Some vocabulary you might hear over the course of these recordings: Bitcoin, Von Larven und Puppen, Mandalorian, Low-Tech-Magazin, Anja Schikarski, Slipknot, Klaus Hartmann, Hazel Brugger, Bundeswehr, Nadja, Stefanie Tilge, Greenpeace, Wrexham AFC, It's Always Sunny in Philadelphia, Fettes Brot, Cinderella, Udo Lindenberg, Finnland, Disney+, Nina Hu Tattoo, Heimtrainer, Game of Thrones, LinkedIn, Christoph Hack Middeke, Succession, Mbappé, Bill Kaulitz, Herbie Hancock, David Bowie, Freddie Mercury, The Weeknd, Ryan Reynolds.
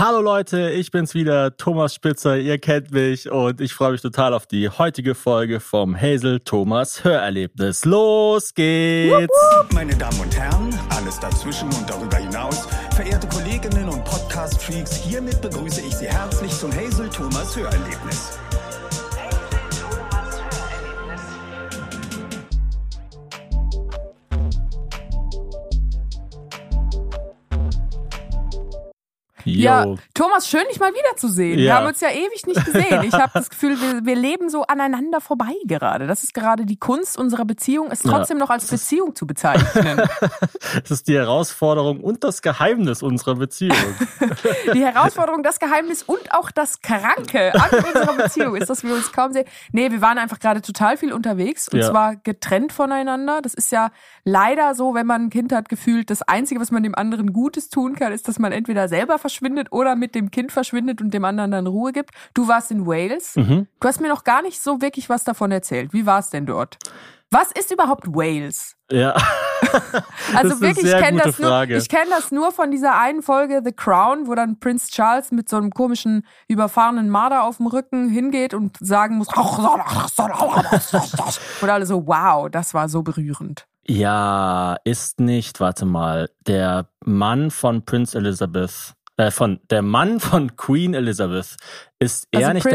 Hallo Leute, ich bin's wieder, Thomas Spitzer, ihr kennt mich und ich freue mich total auf die heutige Folge vom Hazel-Thomas-Hörerlebnis. Los geht's! Meine Damen und Herren, alles dazwischen und darüber hinaus, verehrte Kolleginnen und Podcast-Freaks, hiermit begrüße ich Sie herzlich zum Hazel-Thomas-Hörerlebnis. Yo. Ja, Thomas, schön, dich mal wiederzusehen. Ja. Wir haben uns ja ewig nicht gesehen. Ich habe das Gefühl, wir leben so aneinander vorbei gerade. Das ist gerade die Kunst unserer Beziehung, es trotzdem noch als Beziehung zu bezeichnen. Das ist die Herausforderung und das Geheimnis unserer Beziehung. Die Herausforderung, das Geheimnis und auch das Kranke an unserer Beziehung ist, dass wir uns kaum sehen. Nee, wir waren einfach gerade total viel unterwegs und zwar getrennt voneinander. Das ist ja leider so, wenn man ein Kind hat, gefühlt, das Einzige, was man dem anderen Gutes tun kann, ist, dass man entweder selber verschwindet oder mit dem Kind verschwindet und dem anderen dann Ruhe gibt. Du warst in Wales. Mhm. Du hast mir noch gar nicht so wirklich was davon erzählt. Wie war es denn dort? Was ist überhaupt Wales? Ja. Also wirklich, ich kenne das nur von dieser einen Folge The Crown, wo dann Prinz Charles mit so einem komischen, überfahrenen Marder auf dem Rücken hingeht und sagen muss, und alle so, wow, das war so berührend. Ja, ist nicht, warte mal, der Mann von Queen Elizabeth ist also er nicht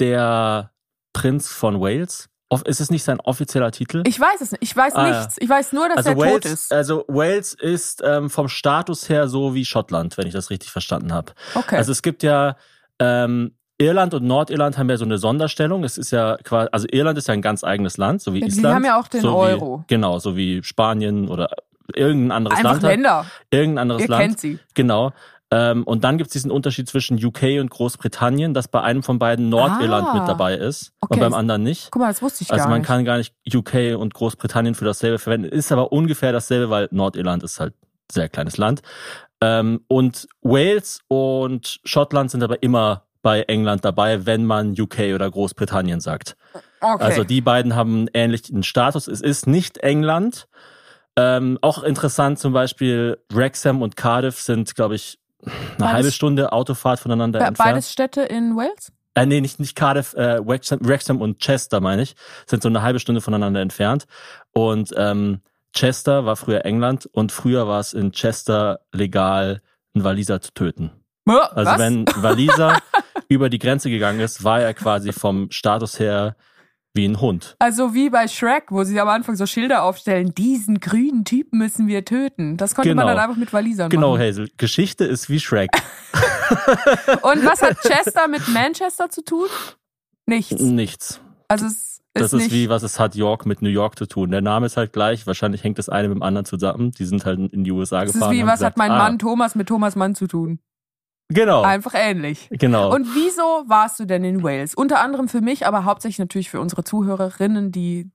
der Prinz von Wales? Ist es nicht sein offizieller Titel? Ich weiß es nicht. Ich weiß nichts. Ja. Ich weiß nur, dass er tot ist. Also Wales ist vom Status her so wie Schottland, wenn ich das richtig verstanden habe. Okay. Also es gibt ja Irland und Nordirland haben ja so eine Sonderstellung. Es ist ja quasi, also Irland ist ja ein ganz eigenes Land, so wie Island. Die haben ja auch den Euro. Genau, so wie Spanien oder irgendein anderes Land. Einfach Länder. Irgendein anderes Land. Ihr kennt sie. Genau. Und dann gibt es diesen Unterschied zwischen UK und Großbritannien, dass bei einem von beiden Nordirland mit dabei ist und beim anderen nicht. Guck mal, das wusste ich gar nicht. Also man kann gar nicht UK und Großbritannien für dasselbe verwenden. Ist aber ungefähr dasselbe, weil Nordirland ist halt ein sehr kleines Land. Und Wales und Schottland sind aber immer bei England dabei, wenn man UK oder Großbritannien sagt. Okay. Also die beiden haben ähnlich einen Status. Es ist nicht England. Auch interessant zum Beispiel, Wrexham und Cardiff sind, glaube ich, halbe Stunde Autofahrt voneinander entfernt. Beides Städte in Wales? Nee, nicht Cardiff, Wrexham und Chester, meine ich, sind so eine halbe Stunde voneinander entfernt. Und Chester war früher England und früher war es in Chester legal, einen Waliser zu töten. Also wenn Waliser über die Grenze gegangen ist, war er quasi vom Status her wie ein Hund. Also wie bei Shrek, wo sie am Anfang so Schilder aufstellen, diesen grünen Typen müssen wir töten. Das konnte man dann einfach mit Walisern machen. Genau, Hazel. Geschichte ist wie Shrek. Und was hat Chester mit Manchester zu tun? Nichts. Also das ist wie, was es hat York mit New York zu tun. Der Name ist halt gleich, wahrscheinlich hängt das eine mit dem anderen zusammen. Die sind halt in die USA gefahren. Das ist wie, was hat mein Mann Thomas mit Thomas Mann zu tun? Genau. Einfach ähnlich. Genau. Und wieso warst du denn in Wales? Unter anderem für mich, aber hauptsächlich natürlich für unsere Zuhörerinnen, die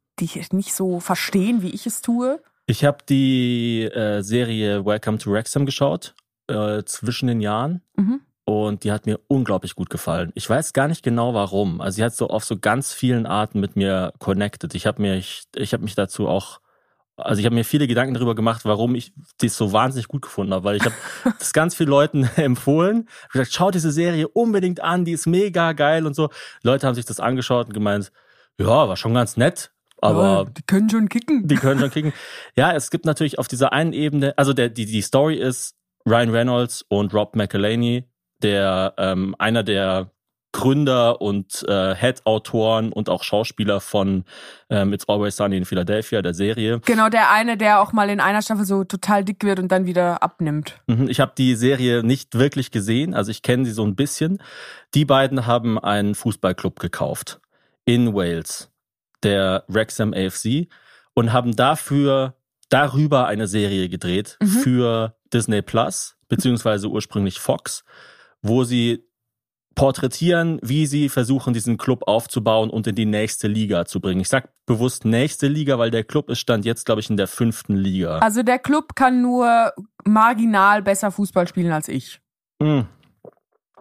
nicht so verstehen, wie ich es tue. Ich habe die Serie Welcome to Wrexham geschaut, zwischen den Jahren. Mhm. Und die hat mir unglaublich gut gefallen. Ich weiß gar nicht genau, warum. Also sie hat so auf so ganz vielen Arten mit mir connected. Ich habe mich dazu auch... Also ich habe mir viele Gedanken darüber gemacht, warum ich das so wahnsinnig gut gefunden habe, weil ich habe das ganz vielen Leuten empfohlen. Ich habe gesagt, schaut diese Serie unbedingt an, die ist mega geil und so. Leute haben sich das angeschaut und gemeint, ja, war schon ganz nett, aber... Ja, die können schon kicken. Ja, es gibt natürlich auf dieser einen Ebene, also die Story ist, Ryan Reynolds und Rob McElhenney, der einer der Gründer und Head-Autoren und auch Schauspieler von It's Always Sunny in Philadelphia, der Serie. Genau, der eine, der auch mal in einer Staffel so total dick wird und dann wieder abnimmt. Ich habe die Serie nicht wirklich gesehen, also ich kenne sie so ein bisschen. Die beiden haben einen Fußballclub gekauft in Wales, der Wrexham AFC, und haben darüber eine Serie gedreht für Disney+, beziehungsweise ursprünglich Fox, wo sie porträtieren, wie sie versuchen, diesen Club aufzubauen und in die nächste Liga zu bringen. Ich sag bewusst nächste Liga, weil der Club ist Stand jetzt, glaube ich, in der 5. Liga. Also der Club kann nur marginal besser Fußball spielen als ich.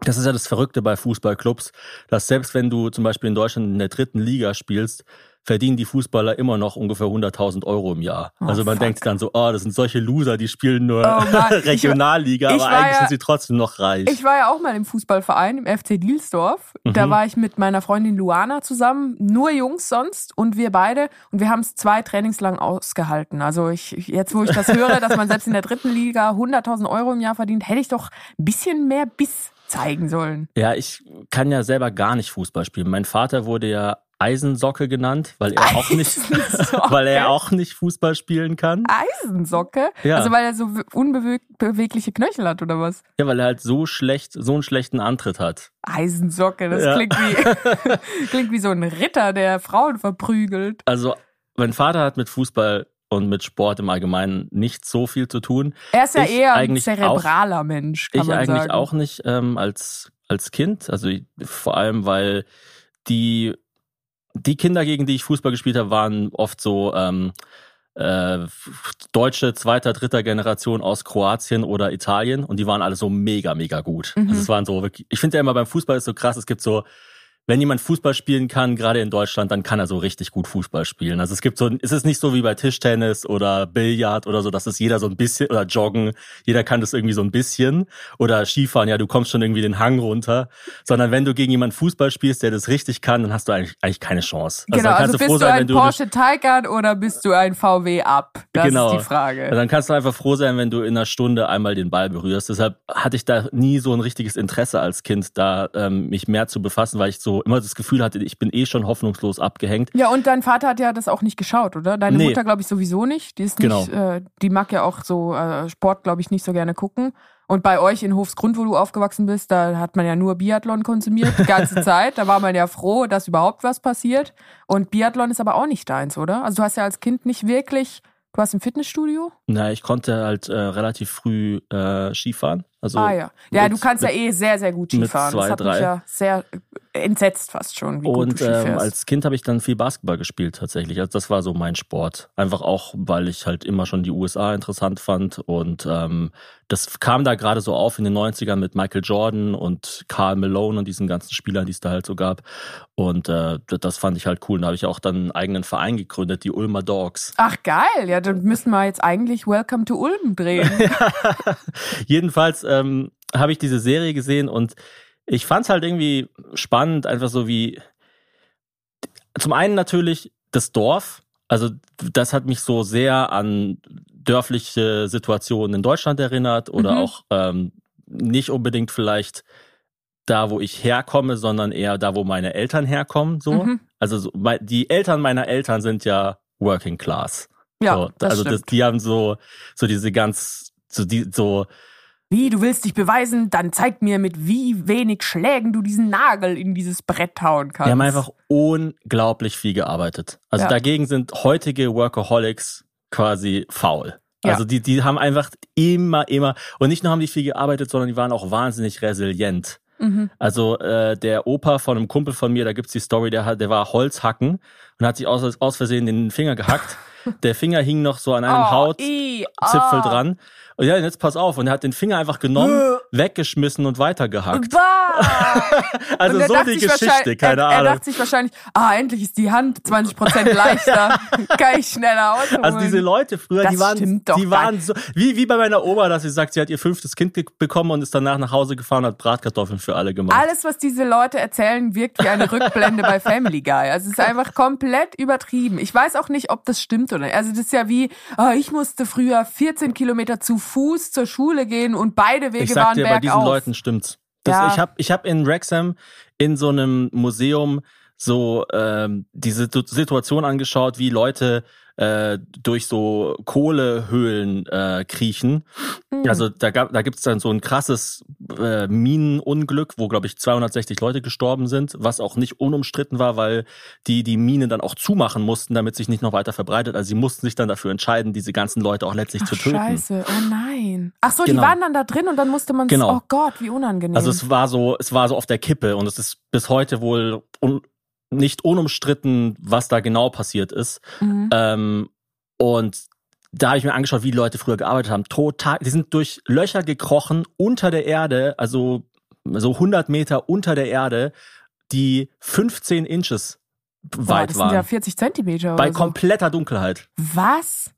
Das ist ja das Verrückte bei Fußballclubs, dass selbst wenn du zum Beispiel in Deutschland in der 3. Liga spielst, verdienen die Fußballer immer noch ungefähr 100.000 Euro im Jahr. Oh, also man denkt dann so, oh, das sind solche Loser, die spielen nur Regionalliga, aber eigentlich sind sie trotzdem noch reich. Ich war ja auch mal im Fußballverein, im FC Dielsdorf. Mhm. Da war ich mit meiner Freundin Luana zusammen, nur Jungs sonst und wir beide. Und wir haben es 2 Trainings lang ausgehalten. Also jetzt, wo ich das höre, dass man selbst in der dritten Liga 100.000 Euro im Jahr verdient, hätte ich doch ein bisschen mehr Biss zeigen sollen. Ja, ich kann ja selber gar nicht Fußball spielen. Mein Vater wurde ja Eisensocke genannt, weil er auch nicht, Fußball spielen kann. Eisensocke? Ja. Also weil er so unbewegliche Knöchel hat oder was? Ja, weil er halt so einen schlechten Antritt hat. Eisensocke, das klingt wie klingt wie so ein Ritter, der Frauen verprügelt. Also mein Vater hat mit Fußball und mit Sport im Allgemeinen nicht so viel zu tun. Er ist ja eher ein zerebraler Mensch, kann man sagen. Ich eigentlich auch nicht als Kind, also vor allem, weil die Kinder, gegen die ich Fußball gespielt habe, waren oft so deutsche 2., 3. Generation aus Kroatien oder Italien und die waren alle so mega, mega gut. Mhm. Also es waren so wirklich, ich finde ja immer beim Fußball ist so krass, es gibt so, wenn jemand Fußball spielen kann, gerade in Deutschland, dann kann er so richtig gut Fußball spielen. Also es ist nicht so wie bei Tischtennis oder Billard oder so, dass es jeder so ein bisschen, oder Joggen, jeder kann das irgendwie so ein bisschen. Oder Skifahren, ja, du kommst schon irgendwie den Hang runter. Sondern wenn du gegen jemanden Fußball spielst, der das richtig kann, dann hast du eigentlich keine Chance. Also, genau, also bist du ein Porsche Taycan oder bist du ein VW Up? Das ist die Frage. Dann kannst du einfach froh sein, wenn du in einer Stunde einmal den Ball berührst. Deshalb hatte ich da nie so ein richtiges Interesse als Kind, da mich mehr zu befassen, weil ich so immer das Gefühl hatte, ich bin schon hoffnungslos abgehängt. Ja, und dein Vater hat ja das auch nicht geschaut, oder? Deine Mutter, glaube ich, sowieso nicht. Die ist nicht, die mag ja auch so Sport, glaube ich, nicht so gerne gucken. Und bei euch in Hofsgrund, wo du aufgewachsen bist, da hat man ja nur Biathlon konsumiert die ganze Zeit. Da war man ja froh, dass überhaupt was passiert. Und Biathlon ist aber auch nicht deins, oder? Also du hast ja als Kind nicht wirklich... Du warst im Fitnessstudio? Na, ich konnte halt relativ früh Skifahren. Also ja, du kannst ja sehr, sehr gut Skifahren. Das hat mich ja sehr entsetzt fast schon, wie gut du Skifährst. Als Kind habe ich dann viel Basketball gespielt tatsächlich. Also das war so mein Sport. Einfach auch, weil ich halt immer schon die USA interessant fand. Und das kam da gerade so auf in den 90ern mit Michael Jordan und Karl Malone und diesen ganzen Spielern, die es da halt so gab. Und das fand ich halt cool. Und da habe ich auch dann einen eigenen Verein gegründet, die Ulmer Dogs. Ach geil, ja, dann müssen wir jetzt eigentlich Welcome to Ulm drehen. Jedenfalls habe ich diese Serie gesehen und ich fand es halt irgendwie spannend, einfach so wie, zum einen natürlich das Dorf, also das hat mich so sehr an dörfliche Situationen in Deutschland erinnert oder auch nicht unbedingt vielleicht da, wo ich herkomme, sondern eher da, wo meine Eltern herkommen. So. Mhm. Also so, die Eltern meiner Eltern sind ja Working Class. Ja, so, das stimmt. Die haben so diese ganz, wie, du willst dich beweisen, dann zeig mir, mit wie wenig Schlägen du diesen Nagel in dieses Brett hauen kannst. Wir haben einfach unglaublich viel gearbeitet. Also dagegen sind heutige Workaholics quasi faul. Ja. Also die haben einfach immer, und nicht nur haben die viel gearbeitet, sondern die waren auch wahnsinnig resilient. Mhm. Also der Opa von einem Kumpel von mir, da gibt's die Story, der war Holzhacken und hat sich aus Versehen den Finger gehackt. Der Finger hing noch so an einem Hautzipfel dran. Und ja, jetzt pass auf. Und er hat den Finger einfach genommen, weggeschmissen und weitergehackt. Also so die Geschichte, keine Ahnung. Er dachte sich wahrscheinlich, endlich ist die Hand 20% leichter. Kann ich schneller ausholen. Also diese Leute früher, die waren so, wie bei meiner Oma, dass sie sagt, sie hat ihr 5. Kind bekommen und ist danach nach Hause gefahren und hat Bratkartoffeln für alle gemacht. Alles, was diese Leute erzählen, wirkt wie eine Rückblende bei Family Guy. Also es ist einfach komplett übertrieben. Ich weiß auch nicht, ob das stimmt oder nicht. Also das ist ja wie, ich musste früher 14 Kilometer zu Fuß zur Schule gehen und beide Wege waren bergauf. Ich sag dir, bei diesen Leuten stimmt's. Ich hab in Wrexham in so einem Museum so diese Situation angeschaut, wie Leute durch so Kohlehöhlen kriechen. Mhm. Also da gibt's dann so ein krasses Minenunglück, wo glaube ich 260 Leute gestorben sind, was auch nicht unumstritten war, weil die Mine dann auch zumachen mussten, damit sich nicht noch weiter verbreitet. Also sie mussten sich dann dafür entscheiden, diese ganzen Leute auch letztlich zu töten. Scheiße, oh nein. Ach so, genau. Die waren dann da drin und dann musste man oh Gott, wie unangenehm. Also es war so auf der Kippe und es ist bis heute wohl nicht unumstritten, was da genau passiert ist. Mhm. Und da habe ich mir angeschaut, wie die Leute früher gearbeitet haben. Total, die sind durch Löcher gekrochen unter der Erde, also so 100 Meter unter der Erde, die 15 Inches weit das waren. Das sind ja 40 Zentimeter. Bei kompletter Dunkelheit. Was?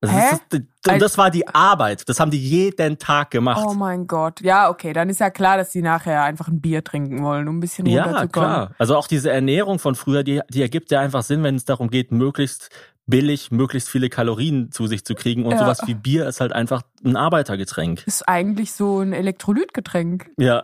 Das war die Arbeit. Das haben die jeden Tag gemacht. Oh mein Gott. Ja, okay. Dann ist ja klar, dass die nachher einfach ein Bier trinken wollen, um ein bisschen runterzukommen. Ja, klar. Also auch diese Ernährung von früher, die ergibt ja einfach Sinn, wenn es darum geht, möglichst billig, möglichst viele Kalorien zu sich zu kriegen. Und sowas wie Bier ist halt einfach ein Arbeitergetränk. Ist eigentlich so ein Elektrolytgetränk. Ja.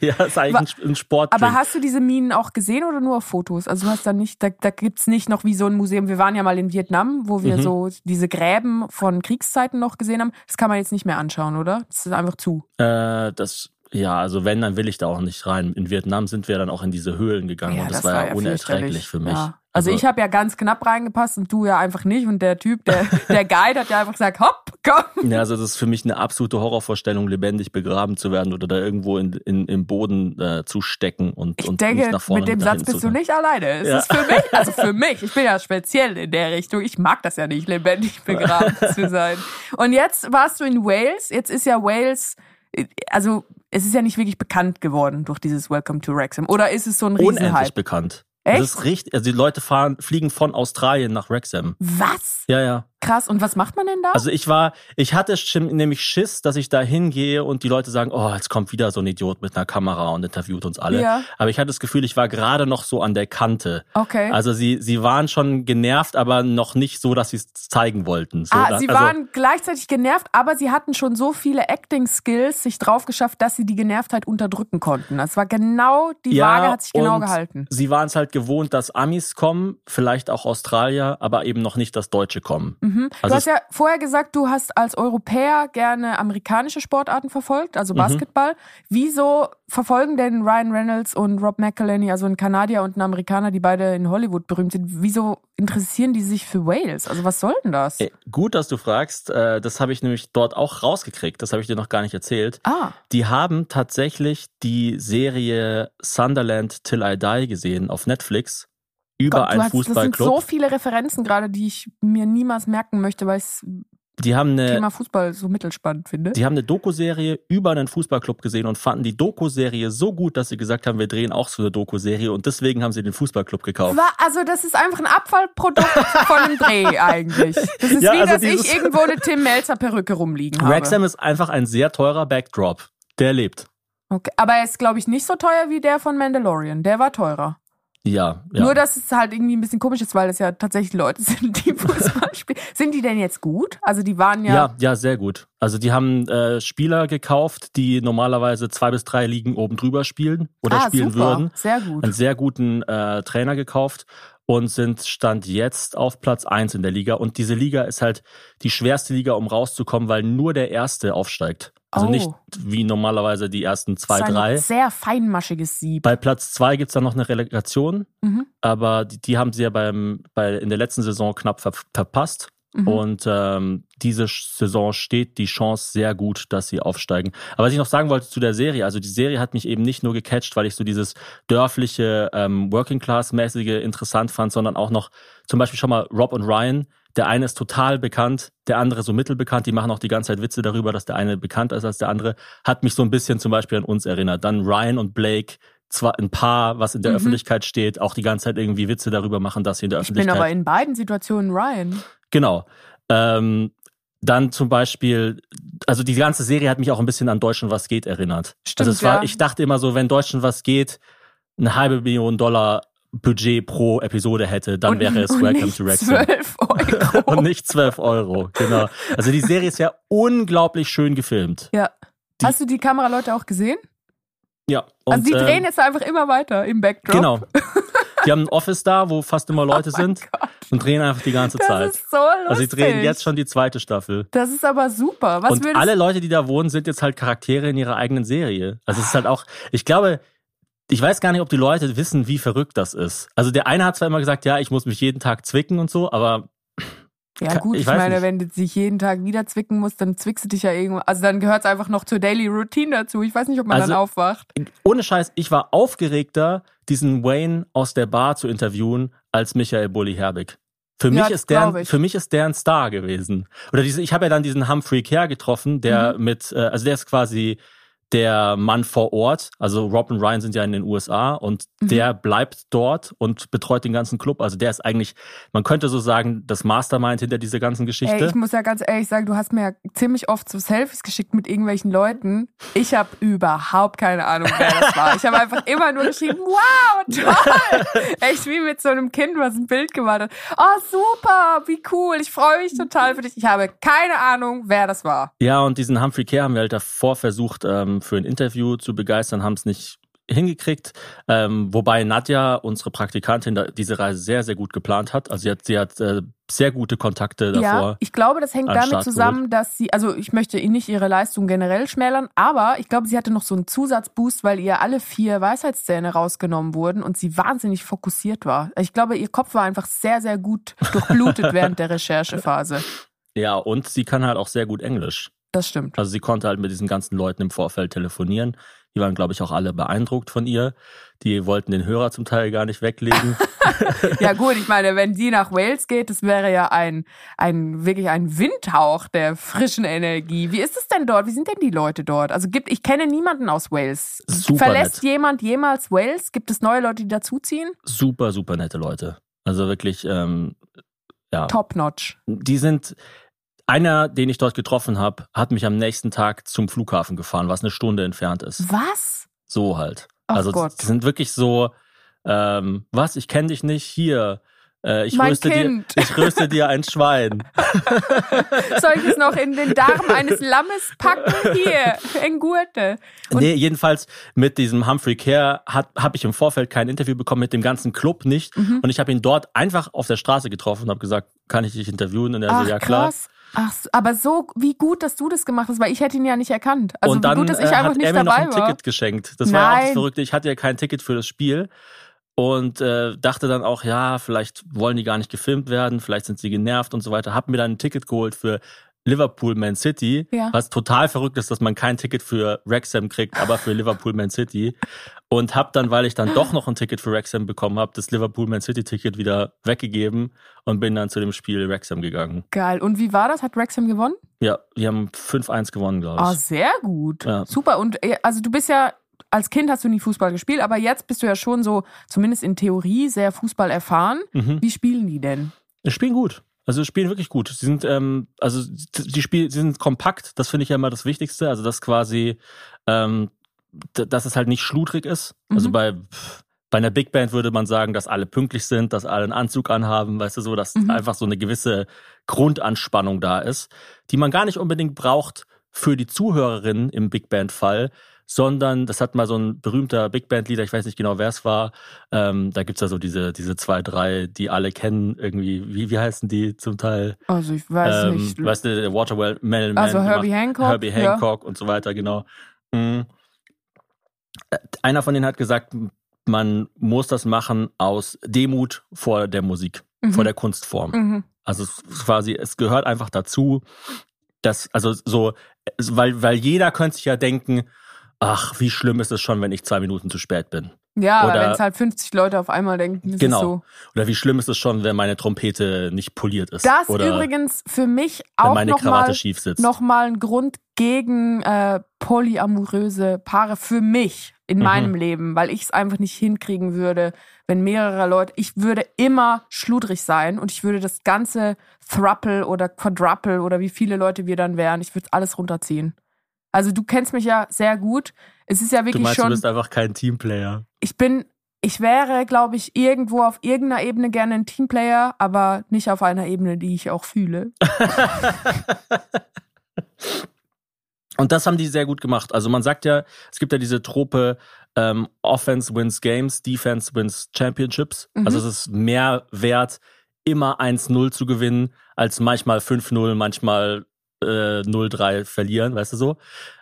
Ja, ist eigentlich ein Sportgetränk. Aber hast du diese Minen auch gesehen oder nur auf Fotos? Also du hast da nicht, da gibt's nicht noch wie so ein Museum. Wir waren ja mal in Vietnam, wo wir so diese Gräben von Kriegszeiten noch gesehen haben. Das kann man jetzt nicht mehr anschauen, oder? Das ist einfach zu. Also wenn, dann will ich da auch nicht rein. In Vietnam sind wir dann auch in diese Höhlen gegangen und das war ja unerträglich für mich. Ja. Also ich habe ja ganz knapp reingepasst und du ja einfach nicht. Und der Typ, der Guide hat ja einfach gesagt, hopp, komm. Ja, also das ist für mich eine absolute Horrorvorstellung, lebendig begraben zu werden oder da irgendwo im Boden zu stecken und nicht nach vorne. Ich denke, mit dem Satz bist du nicht alleine. Es ist für mich, ich bin ja speziell in der Richtung, ich mag das ja nicht, lebendig begraben zu sein. Und jetzt warst du in Wales, jetzt ist ja Wales, also es ist ja nicht wirklich bekannt geworden durch dieses Welcome to Wrexham. Oder ist es so ein Riesenhype? Unendlich bekannt. Echt? Das ist richtig. Also die Leute fliegen von Australien nach Wrexham. Was? Ja, ja. Krass. Und was macht man denn da? Also ich hatte nämlich Schiss, dass ich da hingehe und die Leute sagen, oh, jetzt kommt wieder so ein Idiot mit einer Kamera und interviewt uns alle. Ja. Aber ich hatte das Gefühl, ich war gerade noch so an der Kante. Okay. Also sie waren schon genervt, aber noch nicht so, dass sie es zeigen wollten. So, sie waren gleichzeitig genervt, aber sie hatten schon so viele Acting-Skills sich drauf geschafft, dass sie die Genervtheit unterdrücken konnten. Das war genau, die Waage hat sich genau gehalten. Sie waren es halt gewohnt, dass Amis kommen, vielleicht auch Australier, aber eben noch nicht, dass Deutsche kommen. Mhm. Also du hast ja vorher gesagt, du hast als Europäer gerne amerikanische Sportarten verfolgt, also Basketball. Wieso verfolgen denn Ryan Reynolds und Rob McElhenney, also ein Kanadier und ein Amerikaner, die beide in Hollywood berühmt sind, wieso interessieren die sich für Wales? Also was soll denn das? Gut, dass du fragst. Das habe ich nämlich dort auch rausgekriegt. Das habe ich dir noch gar nicht erzählt. Ah. Die haben tatsächlich die Serie Sunderland Till I Die gesehen auf Netflix. Über einen Fußballclub. Das sind so viele Referenzen gerade, die ich mir niemals merken möchte, weil ich das Thema Fußball so mittelspannend finde. Die haben eine Doku-Serie über einen Fußballclub gesehen und fanden die Doku-Serie so gut, dass sie gesagt haben, wir drehen auch so eine Doku-Serie und deswegen haben sie den Fußballclub gekauft. Also das ist einfach ein Abfallprodukt von einem Dreh eigentlich. Das ist dass ich irgendwo eine Tim-Melzer-Perücke rumliegen habe. Wrexham ist einfach ein sehr teurer Backdrop. Der lebt. Okay, aber er ist, glaube ich, nicht so teuer wie der von Mandalorian. Der war teurer. Ja. Nur, dass es halt irgendwie ein bisschen komisch ist, weil es ja tatsächlich Leute sind, die Fußball spielen. Sind die denn jetzt gut? Also die waren ja... Ja, sehr gut. Also die haben Spieler gekauft, die normalerweise 2 bis 3 Ligen oben drüber spielen oder spielen super. Würden. Sehr gut. Einen sehr guten Trainer gekauft und sind Stand jetzt auf Platz 1 in der Liga. Und diese Liga ist halt die schwerste Liga, um rauszukommen, weil nur der Erste aufsteigt. Also nicht wie normalerweise die ersten 2, 3. Das ist ein sehr feinmaschiges Sieb. Bei Platz 2 gibt es dann noch eine Relegation, aber die haben sie ja in der letzten Saison knapp verpasst. Mhm. Und diese Saison steht die Chance sehr gut, dass sie aufsteigen. Aber was ich noch sagen wollte zu der Serie, also die Serie hat mich eben nicht nur gecatcht, weil ich so dieses dörfliche, Working-Class-mäßige interessant fand, sondern auch noch zum Beispiel schon mal Rob und Ryan. Der eine ist total bekannt, der andere so mittelbekannt. Die machen auch die ganze Zeit Witze darüber, dass der eine bekannter ist als der andere. Hat mich so ein bisschen zum Beispiel an uns erinnert. Dann Ryan und Blake, zwar ein Paar, was in der Öffentlichkeit steht, auch die ganze Zeit irgendwie Witze darüber machen, dass sie in der Öffentlichkeit... Ich bin aber in beiden Situationen Ryan. Genau. Dann zum Beispiel, also die ganze Serie hat mich auch ein bisschen an Deutschland was geht erinnert. Stimmt, also ich dachte immer so, wenn Deutschland was geht, eine $500,000 Budget pro Episode hätte, dann wäre es Welcome to Wrexham. 12 € und nicht 12 €, genau. Also die Serie ist ja unglaublich schön gefilmt. Ja. Hast du die Kameraleute auch gesehen? Ja. Und also die drehen jetzt einfach immer weiter im Backdrop. Genau. Die haben ein Office da, wo fast immer Leute sind und drehen einfach die ganze Zeit. Das ist so lustig. Also sie drehen jetzt schon die 2. Staffel. Das ist aber super. Und alle Leute, die da wohnen, sind jetzt halt Charaktere in ihrer eigenen Serie. Also es ist halt auch, ich weiß gar nicht, ob die Leute wissen, wie verrückt das ist. Also der eine hat zwar immer gesagt, ja, ich muss mich jeden Tag zwicken und so, aber... Ja gut, ich meine, nicht. Wenn du dich jeden Tag wieder zwicken musst, dann zwickst du dich ja irgendwo. Also dann gehört es einfach noch zur Daily Routine dazu. Ich weiß nicht, ob man dann aufwacht. Ohne Scheiß, ich war aufgeregter, diesen Wayne aus der Bar zu interviewen, als Michael Bulli Herbig. Für mich ist der ein Star gewesen. Ich habe ja dann diesen Humphrey Ker getroffen, der der ist quasi... der Mann vor Ort, also Rob und Ryan sind ja in den USA und der bleibt dort und betreut den ganzen Club. Also der ist eigentlich, man könnte so sagen, das Mastermind hinter dieser ganzen Geschichte. Ey, ich muss ja ganz ehrlich sagen, du hast mir ja ziemlich oft so Selfies geschickt mit irgendwelchen Leuten. Ich habe überhaupt keine Ahnung, wer das war. Ich habe einfach immer nur geschrieben, wow, toll! Echt wie mit so einem Kind, was ein Bild gemacht hat. Oh, super, wie cool, ich freue mich total für dich. Ich habe keine Ahnung, wer das war. Ja, und diesen Humphrey Ker haben wir halt davor versucht, für ein Interview zu begeistern, haben es nicht hingekriegt, wobei Nadja, unsere Praktikantin, diese Reise sehr, sehr gut geplant hat. Also sie hat sehr gute Kontakte davor. Ja, ich glaube, das hängt damit zusammen, dass sie, also ich möchte nicht ihre Leistung generell schmälern, aber ich glaube, sie hatte noch so einen Zusatzboost, weil ihr alle 4 Weisheitszähne rausgenommen wurden und sie wahnsinnig fokussiert war. Ich glaube, ihr Kopf war einfach sehr, sehr gut durchblutet während der Recherchephase. Ja, und sie kann halt auch sehr gut Englisch. Das stimmt. Also sie konnte halt mit diesen ganzen Leuten im Vorfeld telefonieren. Die waren, glaube ich, auch alle beeindruckt von ihr. Die wollten den Hörer zum Teil gar nicht weglegen. Ja gut, ich meine, wenn sie nach Wales geht, das wäre ja wirklich ein Windhauch der frischen Energie. Wie ist es denn dort? Wie sind denn die Leute dort? Also ich kenne niemanden aus Wales. Super Verlässt nett. Jemand jemals Wales? Gibt es neue Leute, die dazuziehen? Super, super nette Leute. Also wirklich, ja. Top-notch. Die sind... Einer, den ich dort getroffen habe, hat mich am nächsten Tag zum Flughafen gefahren, was 1 Stunde entfernt ist. Was? So halt. Ach also Gott. Die sind wirklich so, was, ich kenne dich nicht, hier, ich röste dir ein Schwein. Soll ich es noch in den Darm eines Lammes packen? Hier, in Gurte. Nee, jedenfalls mit diesem Humphrey Ker habe ich im Vorfeld kein Interview bekommen, mit dem ganzen Club nicht. Mhm. Und ich habe ihn dort einfach auf der Straße getroffen und habe gesagt, kann ich dich interviewen? Und er so, ja klar. Krass. Ach, aber so, wie gut, dass du das gemacht hast, weil ich hätte ihn ja nicht erkannt. Also und dann wie gut, dass ich einfach nicht dabei war. Und dann hat er mir noch ein Ticket geschenkt. Das war ja auch das Verrückte. Ich hatte ja kein Ticket für das Spiel und dachte dann auch, ja, vielleicht wollen die gar nicht gefilmt werden, vielleicht sind sie genervt und so weiter. Hab mir dann ein Ticket geholt für Liverpool Man City, was total verrückt ist, dass man kein Ticket für Wrexham kriegt, aber für Liverpool Man City. Und hab dann, weil ich dann doch noch ein Ticket für Wrexham bekommen habe, das Liverpool Man City Ticket wieder weggegeben und bin dann zu dem Spiel Wrexham gegangen. Geil. Und wie war das? Hat Wrexham gewonnen? Ja, die haben 5-1 gewonnen, glaube ich. Ah, sehr gut. Ja. Super. Und also du bist ja, als Kind hast du nie Fußball gespielt, aber jetzt bist du ja schon so, zumindest in Theorie, sehr Fußball erfahren. Mhm. Wie spielen die denn? Die spielen gut. Also spielen wirklich gut. Sie sind sie sind kompakt. Das finde ich ja immer das Wichtigste. Also dass quasi, dass es halt nicht schludrig ist. Mhm. Also bei einer Big Band würde man sagen, dass alle pünktlich sind, dass alle einen Anzug anhaben, weißt du so, dass einfach so eine gewisse Grundanspannung da ist, die man gar nicht unbedingt braucht für die Zuhörerinnen im Big Band Fall. Sondern, das hat mal so ein berühmter Big Band-Lieder, ich weiß nicht genau, wer es war, da gibt's ja so diese 2, 3, die alle kennen, irgendwie, wie heißen die zum Teil? Also ich weiß nicht. Weißt du, der Watermelon Man. Also Herbie Hancock und so weiter, genau. Mhm. Einer von denen hat gesagt, man muss das machen aus Demut vor der Musik, vor der Kunstform. Mhm. Also es gehört einfach dazu, dass, also so, weil jeder könnte sich ja denken, ach, wie schlimm ist es schon, wenn ich 2 Minuten zu spät bin. Ja, oder wenn es halt 50 Leute auf einmal denken, ist es so. Oder wie schlimm ist es schon, wenn meine Trompete nicht poliert ist. Das oder übrigens für mich auch nochmal ein Grund gegen polyamoröse Paare für mich in meinem Leben, weil ich es einfach nicht hinkriegen würde, wenn mehrere Leute, ich würde immer schludrig sein und ich würde das ganze Thruple oder Quadruple oder wie viele Leute wir dann wären, ich würde alles runterziehen. Also du kennst mich ja sehr gut. Es ist ja wirklich schon... Du meinst, du bist einfach kein Teamplayer. Ich wäre, glaube ich, irgendwo auf irgendeiner Ebene gerne ein Teamplayer, aber nicht auf einer Ebene, die ich auch fühle. Und das haben die sehr gut gemacht. Also man sagt ja, es gibt ja diese Trope, Offense wins games, Defense wins championships. Mhm. Also es ist mehr wert, immer 1-0 zu gewinnen, als manchmal 5-0, manchmal 0-3 verlieren, weißt du so.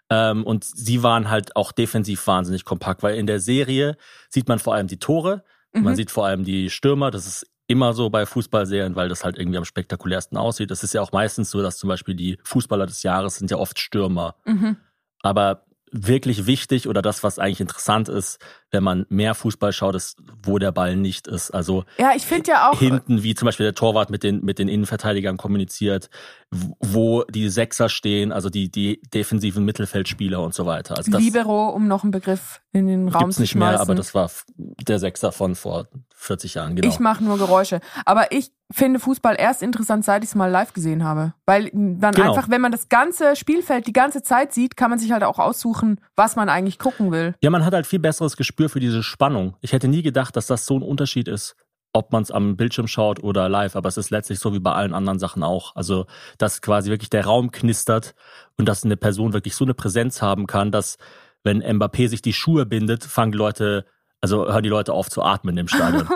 Und sie waren halt auch defensiv wahnsinnig kompakt, weil in der Serie sieht man vor allem die Tore, man sieht vor allem die Stürmer, das ist immer so bei Fußballserien, weil das halt irgendwie am spektakulärsten aussieht. Das ist ja auch meistens so, dass zum Beispiel die Fußballer des Jahres sind ja oft Stürmer. Mhm. Aber wirklich wichtig oder das, was eigentlich interessant ist, wenn man mehr Fußball schaut, ist, wo der Ball nicht ist. Also ja, ich finde ja auch hinten, wie zum Beispiel der Torwart mit den Innenverteidigern kommuniziert, wo die Sechser stehen, also die defensiven Mittelfeldspieler und so weiter. Also das Libero, um noch einen Begriff in den Raum zu schmeißen. Gibt's nicht mehr, aber das war der Sechser von vor 40 Jahren, genau. Ich mache nur Geräusche. Aber ich finde Fußball erst interessant, seit ich es mal live gesehen habe. Weil dann einfach, wenn man das ganze Spielfeld die ganze Zeit sieht, kann man sich halt auch aussuchen, was man eigentlich gucken will. Ja, man hat halt viel besseres Gespür für diese Spannung. Ich hätte nie gedacht, dass das so ein Unterschied ist, ob man es am Bildschirm schaut oder live. Aber es ist letztlich so wie bei allen anderen Sachen auch. Also, dass quasi wirklich der Raum knistert und dass eine Person wirklich so eine Präsenz haben kann, dass, wenn Mbappé sich die Schuhe bindet, hören die Leute auf zu atmen im Stadion.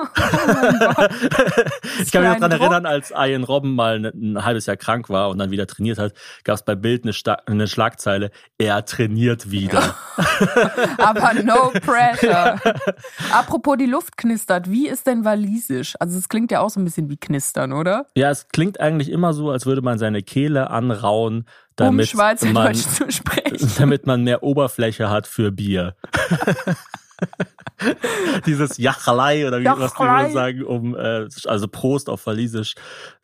Ich kann mich noch daran erinnern, als Ian Robben mal ein halbes Jahr krank war und dann wieder trainiert hat, gab es bei BILD eine Schlagzeile, er trainiert wieder. Aber no pressure. Apropos die Luft knistert, wie ist denn Walisisch? Also es klingt ja auch so ein bisschen wie knistern, oder? Ja, es klingt eigentlich immer so, als würde man seine Kehle anrauen, um Schweizerdeutsch zu sprechen. Damit man mehr Oberfläche hat für Bier. Dieses Jachalei oder wie was die immer sagen, also Prost auf Walisisch.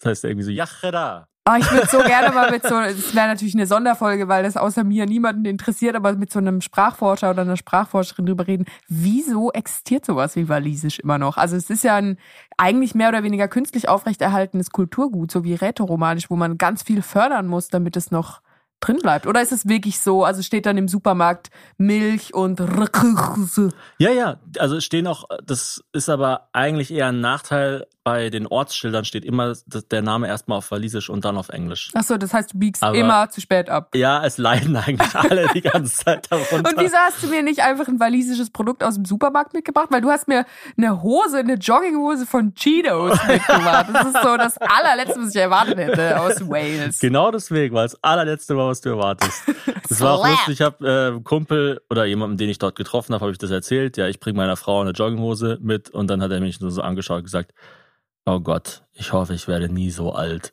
Das heißt irgendwie so Jachera. Oh, ich würde so gerne mal es wäre natürlich eine Sonderfolge, weil das außer mir niemanden interessiert, aber mit so einem Sprachforscher oder einer Sprachforscherin drüber reden, wieso existiert sowas wie Walisisch immer noch? Also es ist ja ein eigentlich mehr oder weniger künstlich aufrechterhaltenes Kulturgut, so wie Rätoromanisch, wo man ganz viel fördern muss, damit es noch drin bleibt. Oder ist es wirklich so, also steht dann im Supermarkt Milch und Ja, also stehen auch, das ist aber eigentlich eher ein Nachteil, bei den Ortsschildern steht immer der Name erstmal auf Walisisch und dann auf Englisch. Achso, das heißt, du biegst immer zu spät ab. Ja, es leiden eigentlich alle die ganze Zeit darunter. Und wieso hast du mir nicht einfach ein walisisches Produkt aus dem Supermarkt mitgebracht? Weil du hast mir eine Jogginghose von Cheetos mitgebracht. Das ist so das allerletzte, was ich erwartet hätte aus Wales. Genau deswegen, weil das allerletzte war, was du erwartest. Das war auch lustig, ich habe einen Kumpel oder jemanden, den ich dort getroffen habe, ich das erzählt. Ja, ich bringe meiner Frau eine Jogginghose mit und dann hat er mich nur so angeschaut und gesagt, oh Gott, ich hoffe, ich werde nie so alt.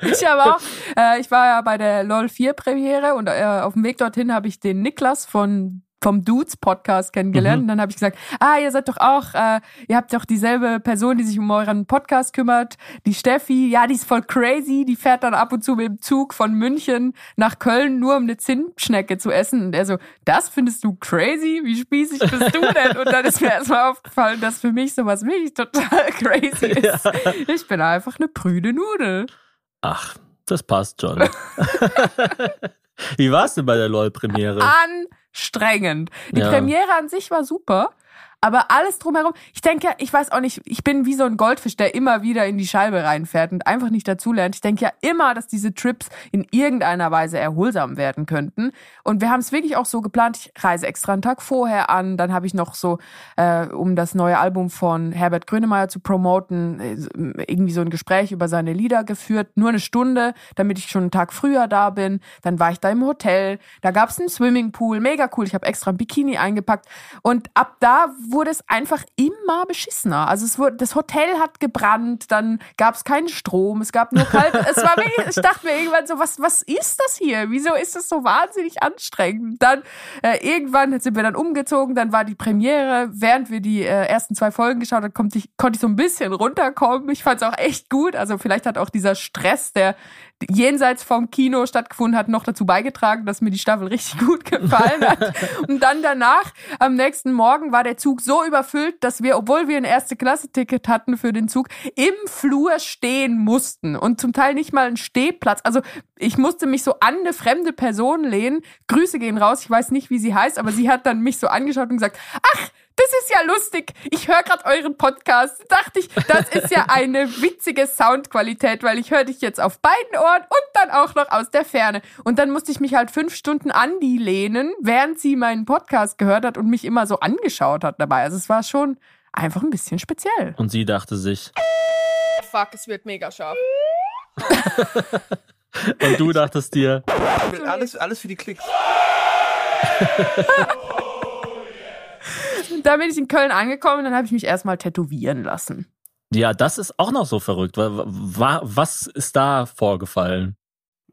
Ich war ja bei der LOL 4 Premiere und auf dem Weg dorthin habe ich den Niklas vom Dudes-Podcast kennengelernt. Und dann habe ich gesagt, ihr seid doch auch, ihr habt doch dieselbe Person, die sich um euren Podcast kümmert, die Steffi. Ja, die ist voll crazy, die fährt dann ab und zu mit dem Zug von München nach Köln, nur um eine Zimtschnecke zu essen. Und er so, das findest du crazy? Wie spießig bist du denn? Und dann ist mir erstmal aufgefallen, dass für mich sowas wirklich total crazy ist. Ja. Ich bin einfach eine prüde Nudel. Ach, das passt schon. Wie war es denn bei der LOL-Premiere? Anstrengend. Die Premiere an sich war super, aber alles drumherum. Ich denke, ich weiß auch nicht, ich bin wie so ein Goldfisch, der immer wieder in die Scheibe reinfährt und einfach nicht dazulernt. Ich denke ja immer, dass diese Trips in irgendeiner Weise erholsam werden könnten. Und wir haben es wirklich auch so geplant, ich reise extra einen Tag vorher an, dann habe ich noch so, um das neue Album von Herbert Grönemeyer zu promoten, irgendwie so ein Gespräch über seine Lieder geführt, nur eine Stunde, damit ich schon einen Tag früher da bin. Dann war ich da im Hotel, da gab es einen Swimmingpool, mega cool, ich habe extra ein Bikini eingepackt und ab da wurde es einfach immer beschissener. Also das Hotel hat gebrannt, dann gab es keinen Strom, es gab nur kalt. Ich dachte mir irgendwann so, was ist das hier? Wieso ist das so wahnsinnig anstrengend? Dann irgendwann sind wir dann umgezogen, dann war die Premiere. Während wir die ersten 2 Folgen geschaut haben, konnte ich so ein bisschen runterkommen. Ich fand es auch echt gut. Also vielleicht hat auch dieser Stress, der jenseits vom Kino stattgefunden hat, noch dazu beigetragen, dass mir die Staffel richtig gut gefallen hat. Und dann danach, am nächsten Morgen, war der Zug so überfüllt, dass wir, obwohl wir ein Erste-Klasse-Ticket hatten für den Zug, im Flur stehen mussten und zum Teil nicht mal einen Stehplatz. Also ich musste mich so an eine fremde Person lehnen. Grüße gehen raus, ich weiß nicht, wie sie heißt, aber sie hat dann mich so angeschaut und gesagt, ach, das ist ja lustig. Ich höre gerade euren Podcast. Dachte ich, das ist ja eine witzige Soundqualität, weil ich höre dich jetzt auf beiden Ohren und dann auch noch aus der Ferne. Und dann musste ich mich halt 5 Stunden an die lehnen, während sie meinen Podcast gehört hat und mich immer so angeschaut hat dabei. Also es war schon einfach ein bisschen speziell. Und sie dachte sich, fuck, es wird mega scharf. Und du dachtest dir, alles für die Klicks. Da bin ich in Köln angekommen und dann habe ich mich erstmal tätowieren lassen. Ja, das ist auch noch so verrückt. Was ist da vorgefallen?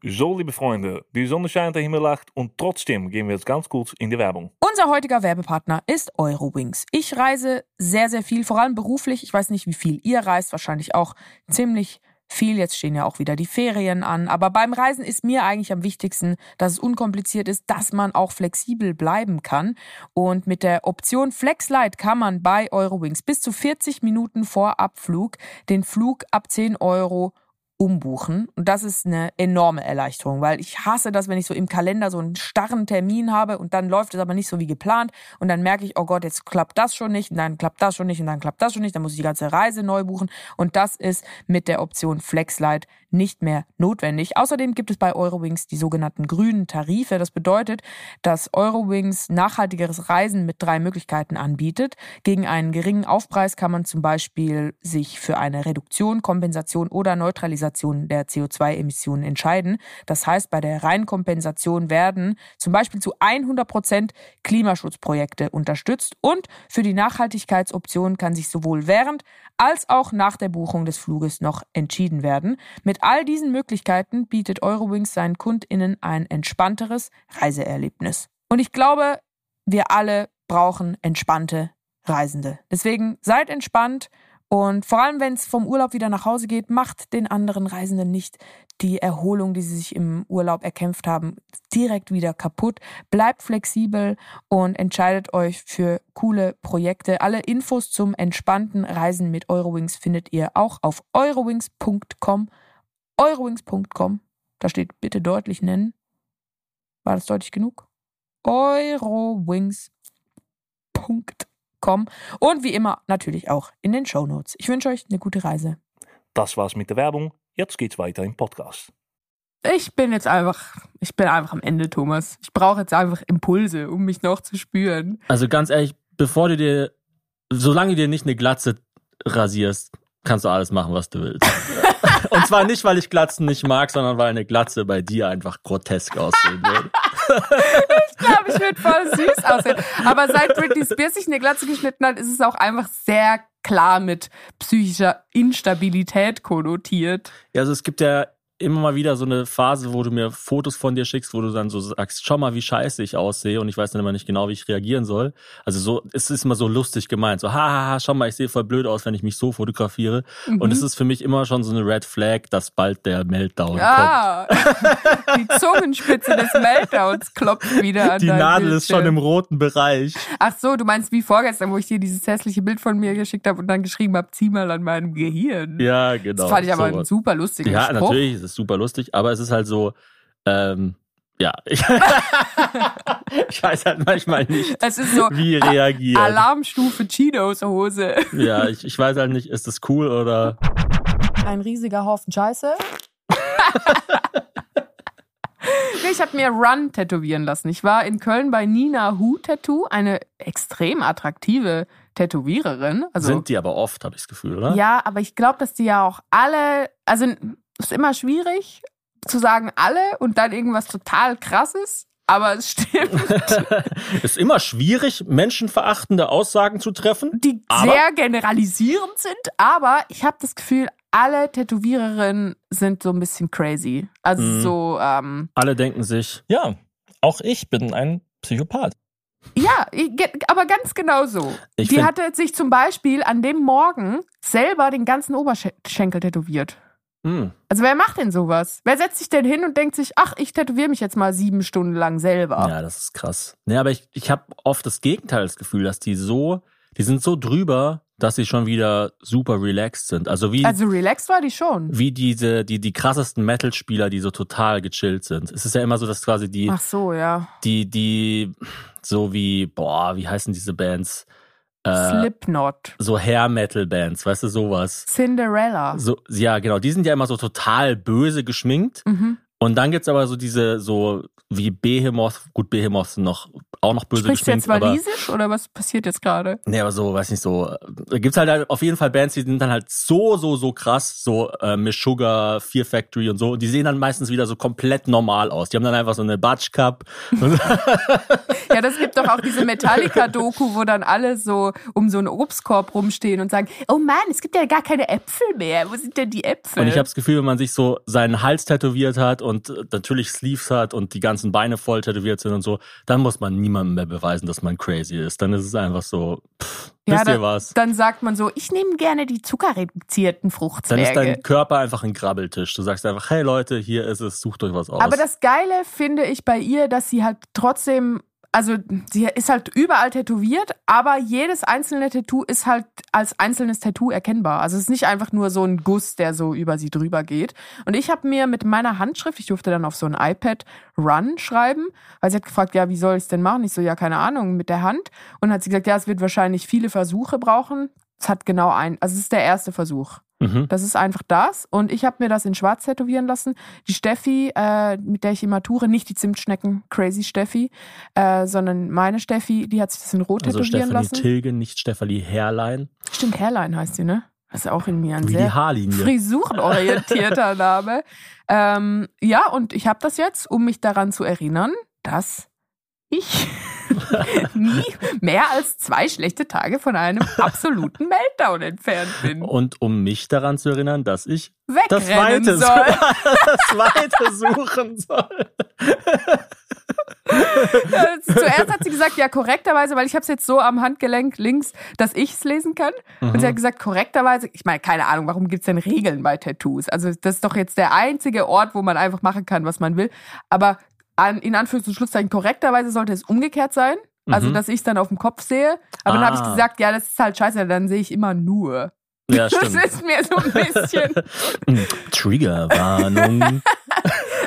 So, liebe Freunde, die Sonne scheint, der Himmel lacht und trotzdem gehen wir jetzt ganz kurz in die Werbung. Unser heutiger Werbepartner ist Eurowings. Ich reise sehr, sehr viel, vor allem beruflich. Ich weiß nicht, wie viel ihr reist, wahrscheinlich auch ziemlich viel. Jetzt stehen ja auch wieder die Ferien an. Aber beim Reisen ist mir eigentlich am wichtigsten, dass es unkompliziert ist, dass man auch flexibel bleiben kann. Und mit der Option FlexLight kann man bei Eurowings bis zu 40 Minuten vor Abflug den Flug ab 10 € umbuchen. Und das ist eine enorme Erleichterung, weil ich hasse das, wenn ich so im Kalender so einen starren Termin habe und dann läuft es aber nicht so wie geplant und dann merke ich, oh Gott, jetzt klappt das schon nicht und dann klappt das schon nicht und dann klappt das schon nicht, dann muss ich die ganze Reise neu buchen und das ist mit der Option FlexLight nicht mehr notwendig. Außerdem gibt es bei Eurowings die sogenannten grünen Tarife. Das bedeutet, dass Eurowings nachhaltigeres Reisen mit 3 Möglichkeiten anbietet. Gegen einen geringen Aufpreis kann man zum Beispiel sich für eine Reduktion, Kompensation oder Neutralisation der CO2-Emissionen entscheiden. Das heißt, bei der reinen Kompensation werden zum Beispiel zu 100% Klimaschutzprojekte unterstützt und für die Nachhaltigkeitsoption kann sich sowohl während als auch nach der Buchung des Fluges noch entschieden werden. Mit all diesen Möglichkeiten bietet Eurowings seinen KundInnen ein entspannteres Reiseerlebnis. Und ich glaube, wir alle brauchen entspannte Reisende. Deswegen seid entspannt. Und vor allem, wenn es vom Urlaub wieder nach Hause geht, macht den anderen Reisenden nicht die Erholung, die sie sich im Urlaub erkämpft haben, direkt wieder kaputt. Bleibt flexibel und entscheidet euch für coole Projekte. Alle Infos zum entspannten Reisen mit Eurowings findet ihr auch auf eurowings.com. Eurowings.com, da steht bitte deutlich nennen. War das deutlich genug? Eurowings.com. Und wie immer natürlich auch in den Shownotes. Ich wünsche euch eine gute Reise. Das war's mit der Werbung. Jetzt geht's weiter im Podcast. Ich bin einfach am Ende, Thomas. Ich brauche jetzt einfach Impulse, um mich noch zu spüren. Also ganz ehrlich, solange du dir nicht eine Glatze rasierst, kannst du alles machen, was du willst. Und zwar nicht, weil ich Glatzen nicht mag, sondern weil eine Glatze bei dir einfach grotesk aussehen würde. Ich glaube, ich würde voll süß aussehen. Aber seit Britney Spears sich eine Glatze geschnitten hat, ist es auch einfach sehr klar mit psychischer Instabilität konnotiert. Ja, also es gibt ja immer mal wieder so eine Phase, wo du mir Fotos von dir schickst, wo du dann so sagst, schau mal, wie scheiße ich aussehe und ich weiß dann immer nicht genau, wie ich reagieren soll. Also so, es ist immer so lustig gemeint, so hahaha, schau mal, ich sehe voll blöd aus, wenn ich mich so fotografiere. Mhm. Und es ist für mich immer schon so eine Red Flag, dass bald der Meltdown kommt. Die Zungenspitze des Meltdowns klopft wieder an. Die Nadel Bildschirm ist schon im roten Bereich. Ach so, du meinst wie vorgestern, wo ich dir dieses hässliche Bild von mir geschickt habe und dann geschrieben habe, zieh mal an meinem Gehirn. Ja, genau. Das fand ich aber so einen super lustigen Spruch. Ja, natürlich ist es super lustig, aber es ist halt so, ja, ich weiß halt manchmal nicht, es ist so, wie reagieren. Alarmstufe Cheetos-Hose. Ja, ich weiß halt nicht, ist das cool oder... Ein riesiger Haufen Scheiße. Ich habe mir Run tätowieren lassen. Ich war in Köln bei Nina Hu Tattoo, eine extrem attraktive Tätowiererin. Also, sind die aber oft, habe ich das Gefühl, oder? Ja, aber ich glaube, dass die ja auch alle... Also ist immer schwierig zu sagen alle und dann irgendwas total Krasses, aber es stimmt. Ist immer schwierig, menschenverachtende Aussagen zu treffen. Die sehr generalisierend sind, aber ich habe das Gefühl, alle Tätowiererinnen sind so ein bisschen crazy. Also alle denken sich, ja, auch ich bin ein Psychopath. Ja, aber ganz genau so. Die hatte sich zum Beispiel an dem Morgen selber den ganzen Oberschenkel tätowiert. Also wer macht denn sowas? Wer setzt sich denn hin und denkt sich, ach, ich tätowiere mich jetzt mal 7 Stunden lang selber? Ja, das ist krass. Nee, aber ich habe oft das Gegenteilsgefühl, dass die sind so drüber, dass sie schon wieder super relaxed sind. Also relaxed war die schon. Wie die krassesten Metal-Spieler, die so total gechillt sind. Es ist ja immer so, dass quasi die... Ach so, ja. Die so wie, boah, wie heißen diese Bands... Slipknot. So Hair-Metal-Bands, weißt du, sowas. Cinderella. So, ja, genau. Die sind ja immer so total böse geschminkt. Mhm. Und dann gibt's aber so diese, so wie Behemoth, gut, Behemoth sind noch auch noch böse gestimmt. Sprichst du jetzt walisisch oder was passiert jetzt gerade? Nee, aber so, weiß nicht, so. Da gibt's halt auf jeden Fall Bands, die sind dann halt so krass, so Miss Sugar, Fear Factory und so. Die sehen dann meistens wieder so komplett normal aus. Die haben dann einfach so eine Butch Cup. Ja, das gibt doch auch diese Metallica-Doku, wo dann alle so um so einen Obstkorb rumstehen und sagen, oh Mann, es gibt ja gar keine Äpfel mehr. Wo sind denn die Äpfel? Und ich habe das Gefühl, wenn man sich so seinen Hals tätowiert hat und natürlich Sleeves hat und die ganzen Beine voll tätowiert sind und so, dann muss man niemandem mehr beweisen, dass man crazy ist. Dann ist es einfach so, pff, ja, wisst ihr was? Dann sagt man so, ich nehme gerne die zuckerreduzierten Fruchtzwerge. Dann ist dein Körper einfach ein Grabbeltisch. Du sagst einfach, hey Leute, hier ist es, sucht euch was aus. Aber das Geile finde ich bei ihr, dass sie halt trotzdem, also sie ist halt überall tätowiert, aber jedes einzelne Tattoo ist halt als einzelnes Tattoo erkennbar. Also es ist nicht einfach nur so ein Guss, der so über sie drüber geht. Und ich habe mir mit meiner Handschrift, ich durfte dann auf so ein iPad Run schreiben, weil sie hat gefragt, ja, wie soll ich es denn machen? Ich so, ja, keine Ahnung, mit der Hand. Und hat sie gesagt, ja, es wird wahrscheinlich viele Versuche brauchen. Es hat genau also es ist der erste Versuch. Mhm. Das ist einfach das. Und ich habe mir das in schwarz tätowieren lassen. Die Steffi, mit der ich immer toure, nicht die Zimtschnecken, crazy Steffi, sondern meine Steffi, die hat sich das in rot tätowieren lassen. Also Stefanie Tilge, nicht Stefanie Hairline. Stimmt, Hairline heißt sie, ne? Das ist auch in mir ein wie sehr frisurenorientierter Name. Ja, und ich habe das jetzt, um mich daran zu erinnern, dass ich nie mehr als 2 schlechte Tage von einem absoluten Meltdown entfernt bin. Und um mich daran zu erinnern, dass ich das Weite suchen soll. Zuerst hat sie gesagt, ja, korrekterweise, weil ich habe es jetzt so am Handgelenk links, dass ich es lesen kann. Mhm. Und sie hat gesagt, korrekterweise, ich meine, keine Ahnung, warum gibt es denn Regeln bei Tattoos? Also das ist doch jetzt der einzige Ort, wo man einfach machen kann, was man will. Aber in Anführungs- und Schlusszeichen korrekterweise sollte es umgekehrt sein. Also, dass ich es dann auf dem Kopf sehe. Aber dann habe ich gesagt, ja, das ist halt scheiße, dann sehe ich immer nur. Ja, stimmt. Das ist mir so ein bisschen... Triggerwarnung.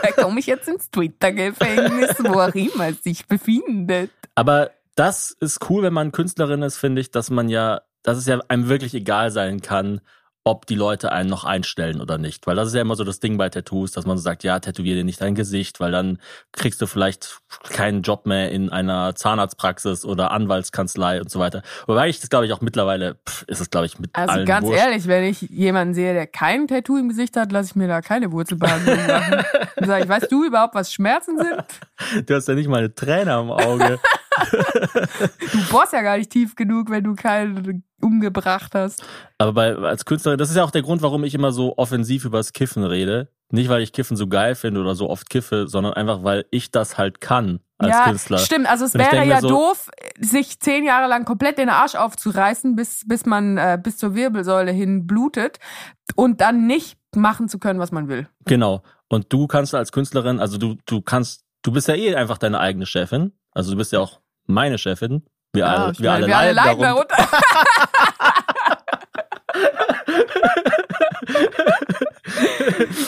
Da komme ich jetzt ins Twitter-Gefängnis, wo auch immer sich befindet. Aber das ist cool, wenn man Künstlerin ist, finde ich, dass es ja einem wirklich egal sein kann, ob die Leute einen noch einstellen oder nicht. Weil das ist ja immer so das Ding bei Tattoos, dass man so sagt, ja, tätowier dir nicht dein Gesicht, weil dann kriegst du vielleicht keinen Job mehr in einer Zahnarztpraxis oder Anwaltskanzlei und so weiter. Wobei ich das, glaube ich, auch mittlerweile, ist es, glaube ich, mit allen Also ganz wurscht. Ehrlich, wenn ich jemanden sehe, der kein Tattoo im Gesicht hat, lasse ich mir da keine Wurzelbehandlung machen. Dann sage ich, weißt du überhaupt, was Schmerzen sind? Du hast ja nicht mal eine Träne am Auge. Du bohrst ja gar nicht tief genug, wenn du keinen umgebracht hast. Aber als Künstlerin, das ist ja auch der Grund, warum ich immer so offensiv über das Kiffen rede. Nicht, weil ich Kiffen so geil finde oder so oft kiffe, sondern einfach, weil ich das halt kann als Künstler. Ja, stimmt. Also es wäre ja so doof, sich 10 Jahre lang komplett den Arsch aufzureißen, bis man bis zur Wirbelsäule hin blutet und dann nicht machen zu können, was man will. Genau. Und du kannst als Künstlerin, also du bist ja eh einfach deine eigene Chefin. Also du bist ja auch meine Chefin. Wir alle leiden darunter.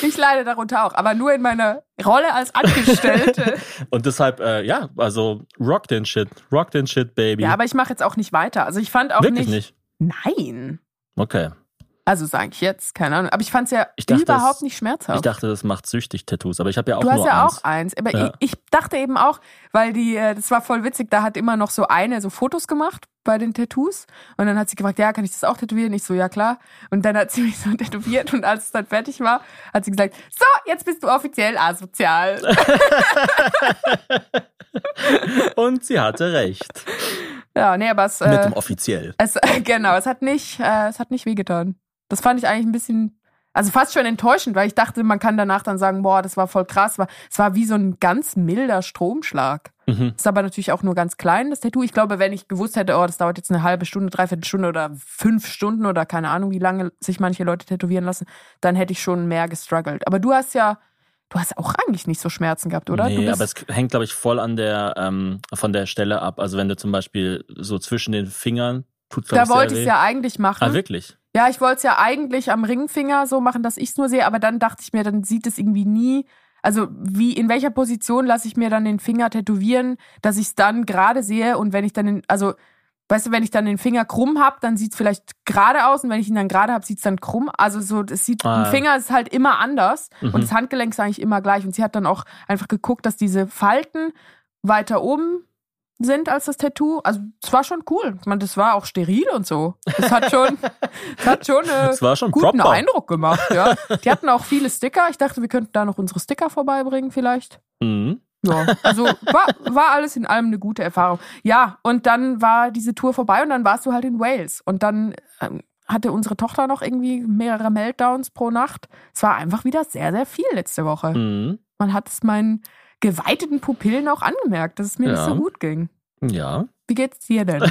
Ich leide darunter auch, aber nur in meiner Rolle als Angestellte. Und deshalb, also rock den Shit, Baby. Ja, aber ich mache jetzt auch nicht weiter. Also ich fand auch wirklich nicht. Nein. Okay. Also sage ich jetzt, keine Ahnung. Aber ich fand es ja überhaupt nicht schmerzhaft. Ich dachte, das macht süchtig, Tattoos. Aber ich habe ja auch nur eins. Du hast ja auch eins. Aber ja. Ich dachte eben auch, weil das war voll witzig, da hat immer noch so eine so Fotos gemacht bei den Tattoos. Und dann hat sie gefragt, ja, kann ich das auch tätowieren? Ich so, ja klar. Und dann hat sie mich so tätowiert. Und als es dann fertig war, hat sie gesagt, so, jetzt bist du offiziell asozial. Und sie hatte recht. Ja, nee, aber es... mit dem offiziell. Genau, es hat nicht wehgetan. Das fand ich eigentlich ein bisschen, also fast schon enttäuschend, weil ich dachte, man kann danach dann sagen, boah, das war voll krass. Es war wie so ein ganz milder Stromschlag. Mhm. Ist aber natürlich auch nur ganz klein, das Tattoo. Ich glaube, wenn ich gewusst hätte, oh, das dauert jetzt eine halbe Stunde, 3/4 Stunde oder 5 Stunden oder keine Ahnung, wie lange sich manche Leute tätowieren lassen, dann hätte ich schon mehr gestruggelt. Aber du hast auch eigentlich nicht so Schmerzen gehabt, oder? Nee, aber es hängt, glaube ich, voll an von der Stelle ab. Also wenn du zum Beispiel so zwischen den Fingern tut, glaube ich, sehr weh. Da wollte ich es ja eigentlich machen. Ah, wirklich? Ja, ich wollte es ja eigentlich am Ringfinger so machen, dass ich es nur sehe, aber dann dachte ich mir, dann sieht es irgendwie nie, also in welcher Position lasse ich mir dann den Finger tätowieren, dass ich es dann gerade sehe und wenn ich dann, wenn ich dann den Finger krumm habe, dann sieht es vielleicht gerade aus und wenn ich ihn dann gerade habe, sieht es dann krumm. Also ein Finger ist halt immer anders und das Handgelenk ist eigentlich immer gleich und sie hat dann auch einfach geguckt, dass diese Falten weiter oben sind als das Tattoo. Also es war schon cool. Ich meine, das war auch steril und so. Es hat schon einen guten proper Eindruck gemacht. Ja. Die hatten auch viele Sticker. Ich dachte, wir könnten da noch unsere Sticker vorbeibringen vielleicht. Mhm. Ja, also war alles in allem eine gute Erfahrung. Ja, und dann war diese Tour vorbei und dann warst du halt in Wales. Und dann hatte unsere Tochter noch irgendwie mehrere Meltdowns pro Nacht. Es war einfach wieder sehr, sehr viel letzte Woche. Mhm. Man hat es meinen geweiteten Pupillen auch angemerkt, dass es mir nicht so gut ging. Ja. Wie geht's dir denn?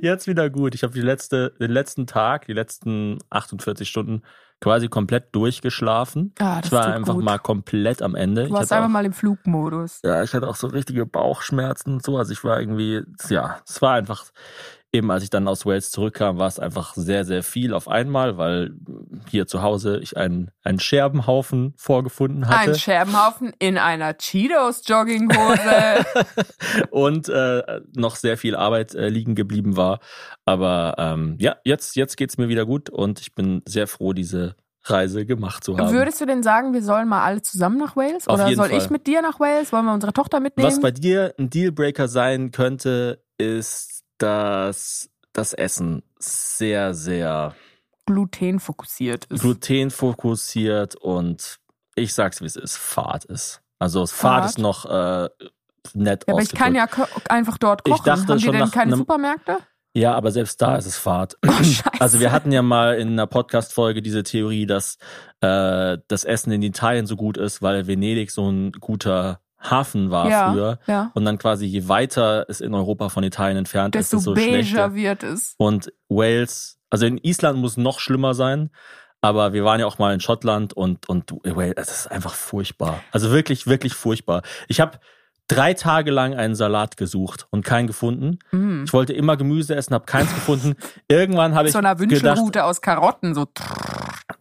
Jetzt wieder gut. Ich habe den letzten 48 Stunden quasi komplett durchgeschlafen. Ah, ich war einfach gut mal komplett am Ende. Du warst mal im Flugmodus. Ja, ich hatte auch so richtige Bauchschmerzen und so. Also ich war irgendwie, es war einfach, eben als ich dann aus Wales zurückkam, war es einfach sehr, sehr viel auf einmal, weil hier zu Hause ich einen Scherbenhaufen vorgefunden hatte. Ein Scherbenhaufen in einer Cheetos-Jogginghose. Und noch sehr viel Arbeit liegen geblieben war. Aber jetzt geht's mir wieder gut und ich bin sehr froh, diese Reise gemacht zu haben. Würdest du denn sagen, wir sollen mal alle zusammen nach Wales? Auf oder soll Fall. Ich mit dir nach Wales? Wollen wir unsere Tochter mitnehmen? Was bei dir ein Dealbreaker sein könnte, ist, dass das Essen sehr, sehr glutenfokussiert ist. Und ich sag's, wie es ist, Fahrt ist. Also Fahrt ist noch nett ausgedrückt. Ja, aber ich kann ja einfach dort kochen. Haben die denn keine Supermärkte? Ja, aber selbst da ist es Fahrt. Oh, also wir hatten ja mal in einer Podcast-Folge diese Theorie, dass das Essen in Italien so gut ist, weil Venedig so ein guter Hafen war früher und dann quasi je weiter es in Europa von Italien entfernt ist, desto beiger wird es. Und Wales, also in Island muss es noch schlimmer sein, aber wir waren ja auch mal in Schottland und Wales, das ist einfach furchtbar. Also wirklich, wirklich furchtbar. Ich habe 3 Tage lang einen Salat gesucht und keinen gefunden. Mm. Ich wollte immer Gemüse essen, habe keins gefunden. Irgendwann habe ich gedacht... So einer Wünschelrute aus Karotten, so...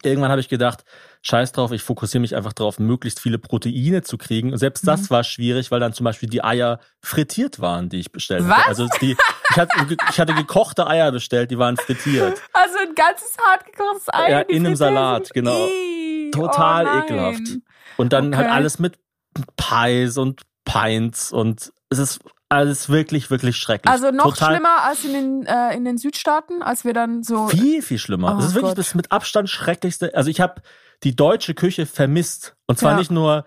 Irgendwann habe ich gedacht, scheiß drauf, ich fokussiere mich einfach drauf, möglichst viele Proteine zu kriegen. Und selbst das war schwierig, weil dann zum Beispiel die Eier frittiert waren, die ich bestellt hatte. Also ich hatte gekochte Eier bestellt, die waren frittiert. Also ein ganzes hart gekochtes Ei. Ja, in einem Salat, genau. Iii, total ekelhaft. Und dann halt alles mit Pies und Pints und es ist... Also es ist wirklich, wirklich schrecklich. Also noch total schlimmer als in den Südstaaten, als wir dann so... Viel, viel schlimmer. Das ist wirklich das mit Abstand schrecklichste. Also ich habe die deutsche Küche vermisst. Und zwar nicht nur,